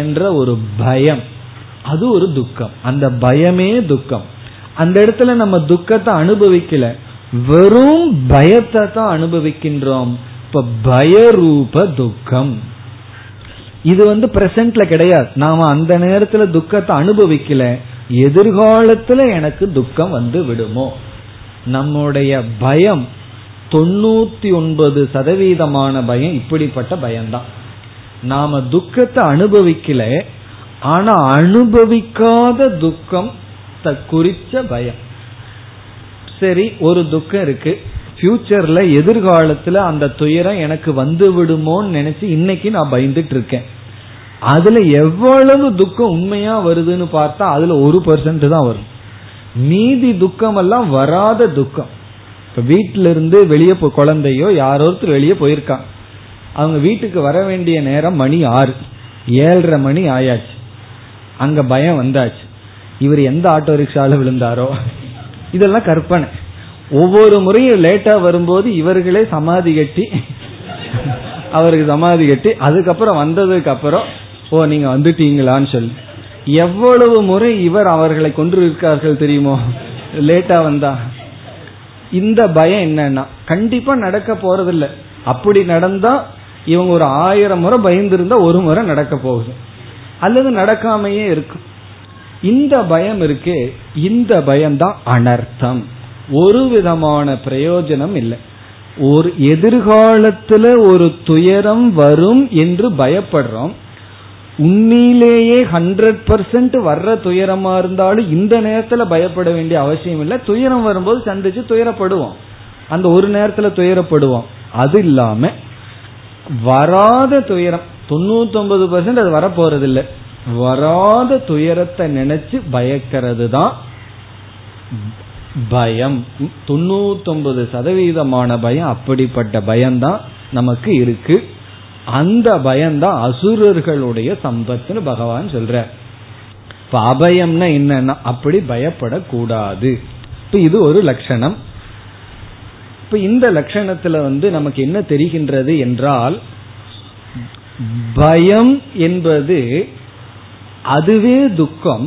என்ற ஒரு பயம், அது ஒரு துக்கம், அந்த பயமே துக்கம். அந்த இடத்துல நம்ம துக்கத்தை அனுபவிக்கல, வெறும் பயத்தை தான் அனுபவிக்கின்றோம். இப்ப பயரூப துக்கம் இது பிரசன்ட்ல கிடையாது. நாம அந்த நேரத்துல துக்கத்தை அனுபவிக்கல, எதிர்காலத்துல எனக்கு துக்கம் வந்து விடுமோ. நம்முடைய பயம் 99% பயம் இப்படிப்பட்ட பயம்தான். நாம துக்கத்தை அனுபவிக்கல, ஆனா அனுபவிக்காத துக்கம் குறிச்ச பயம். சரி, ஒரு துக்கம் இருக்கு, ஃபியூச்சர்ல எதிர்காலத்துல அந்த துயரம் எனக்கு வந்து விடுமோன்னு நினைச்சு இன்னைக்கு நான் பயந்துட்டு இருக்கேன். அதுல எவ்வளவு துக்கம் உண்மையா வருதுன்னு பார்த்தா அதுல 1% தான் வரும். மீதி துக்கம் எல்லாம் வராத துக்கம். இப்ப வீட்டுல இருந்து வெளியே குழந்தையோ யாரோ ஒருத்தர் வெளியே போயிருக்காங்க, அவங்க வீட்டுக்கு வர வேண்டிய நேரம் மணி 6, 7:30 மணி ஆயாச்சு. அங்க பயம் வந்தாச்சு, இவர் எந்த ஆட்டோ ரிக்ஷால விழுந்தாரோ. இதெல்லாம் கற்பனை. ஒவ்வொரு முறையும் லேட்டா வரும்போது இவர்களே சமாதி கட்டி அவருக்கு சமாதி கட்டி அதுக்கப்புறம் வந்ததுக்கு அப்புறம் ஓ நீங்க வந்துட்டீங்களான்னு சொல்லி எவ்வளவு முறை இவர் அவர்களை கொன்று இருக்கார்கள் தெரியுமோ லேட்டா வந்தா. இந்த பயம் என்னன்னா கண்டிப்பா நடக்க போறதில்லை, அப்படி நடந்தா இவங்க 1000 முறை பயந்திருந்தா ஒரு முறை நடக்க போகுது, அல்லது நடக்காமையே இருக்கும். இந்த பயம் இருக்கே, இந்த பயம்தான் அனர்த்தம். ஒரு விதமான பிரயோஜனம் இல்லை. ஒரு எதிர்காலத்துல ஒரு துயரம் வரும் என்று பயப்படுறோம். உண்மையிலேயே 100% வர்ற துயரமா இருந்தாலும் இந்த நேரத்துல பயப்பட வேண்டிய அவசியம் இல்லை. துயரம் வரும்போது சந்திச்சு துயரப்படுவோம், அந்த ஒரு நேரத்துல துயரப்படுவோம். அது இல்லாம வராத துயரம் 99% அது வரப்போறது இல்லை. வராத துயரத்தை நினைச்சு பயக்கிறது தான் பயம். 99% பயம், அப்படிப்பட்ட பயம்தான் நமக்கு இருக்கு. அந்த பயம்தான் அசுரர்களுடைய சம்பத்துன்னு பகவான் சொல்ற. இப்ப அபயம்னா என்னன்னா அப்படி பயப்படக்கூடாது. இப்ப இது ஒரு லட்சணம். இப்ப இந்த லட்சணத்துல நமக்கு என்ன தெரிகின்றது என்றால், பயம் என்பது அதுவே துக்கம்.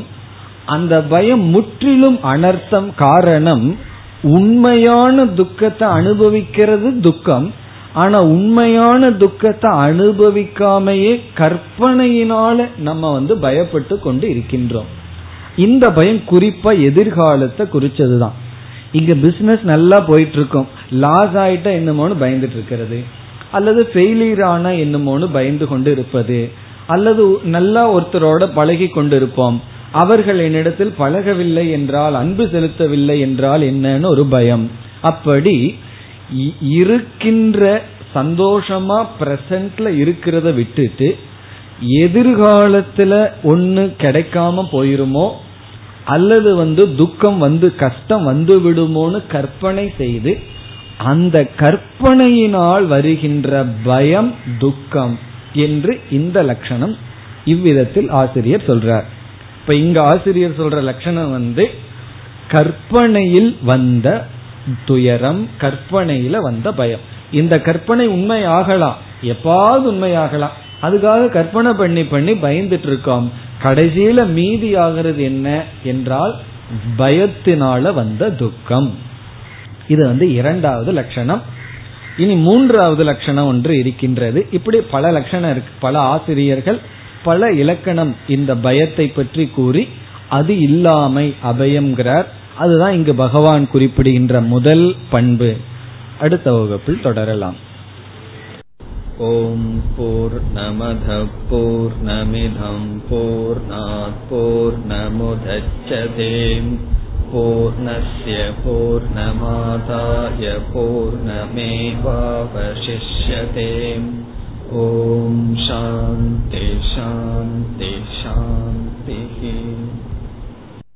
அந்த பயம் முற்றிலும் அனர்த்தம். காரணம், உண்மையான துக்கத்தை அனுபவிக்கிறது துக்கம், ஆனா உண்மையான துக்கத்தை அனுபவிக்காமையே கற்பனையினால நம்ம பயப்பட்டு கொண்டு இருக்கின்றோம். இந்த பயம் குறிப்பா எதிர்காலத்தை குறிச்சதுதான். இங்க பிசினஸ் நல்லா போயிட்டு இருக்கும், லாஸ் ஆயிட்டா என்னமோன்னு பயந்துட்டு இருக்கிறது, அல்லது ஃபெயிலியர் ஆனா என்னமோன்னு பயந்து கொண்டு இருப்பது, அல்லது நல்லா ஒருத்தரோட பழகி கொண்டு இருப்போம், அவர்கள் என்னிடத்தில் பழகவில்லை என்றால், அன்பு செலுத்தவில்லை என்றால் என்னன்னு ஒரு பயம். அப்படி இருக்கின்ற சந்தோஷமா பிரசன்ட்ல இருக்கிறத விட்டுட்டு எதிர்காலத்துல ஒண்ணு கிடைக்காம போயிருமோ, அல்லது துக்கம் கஷ்டம் வந்து விடுமோன்னு கற்பனை செய்து அந்த கற்பனையினால் வருகின்ற பயம் துக்கம் என்று இந்த லட்சணம் இவ்விதத்தில் ஆசிரியர் சொல்றார். இப்ப இங்க ஆசிரியர் சொல்ற லட்சணம் கற்பனையில் வந்த துயரம், கற்பனையில வந்த பயம். இந்த கற்பனை உண்மை ஆகலாம், எப்பாவது உண்மை ஆகலாம். அதுக்காக கற்பனை பண்ணி பண்ணி பயந்துட்டு இருக்கோம். கடைசியில மீதி ஆகிறது என்ன என்றால் பயத்தினால வந்த துக்கம். இது 2வது லட்சணம். இனி 3வது லட்சணம் ஒன்று இருக்கின்றது. இப்படி பல லட்சணம் இருக்கு. பல ஆசிரியர்கள் பல இலக்கணம் இந்த பயத்தை பற்றி கூறி அது இல்லாமை அபயம்ங்கிறார். அதுதான் இங்கு பகவான் குறிப்பிடுகின்ற முதல் பண்பு. அடுத்த வகுப்பில் தொடரலாம். ஓம் பூர்ணமதః பூர்ணமிதம் பூர்ணாத் பூர்ணமுதச்யதே பூர்ணஸ்ய பூர்ணமாதாய பூர்ணமேவாவசிஷ்யதே. ஓம் சாந்தி சாந்தி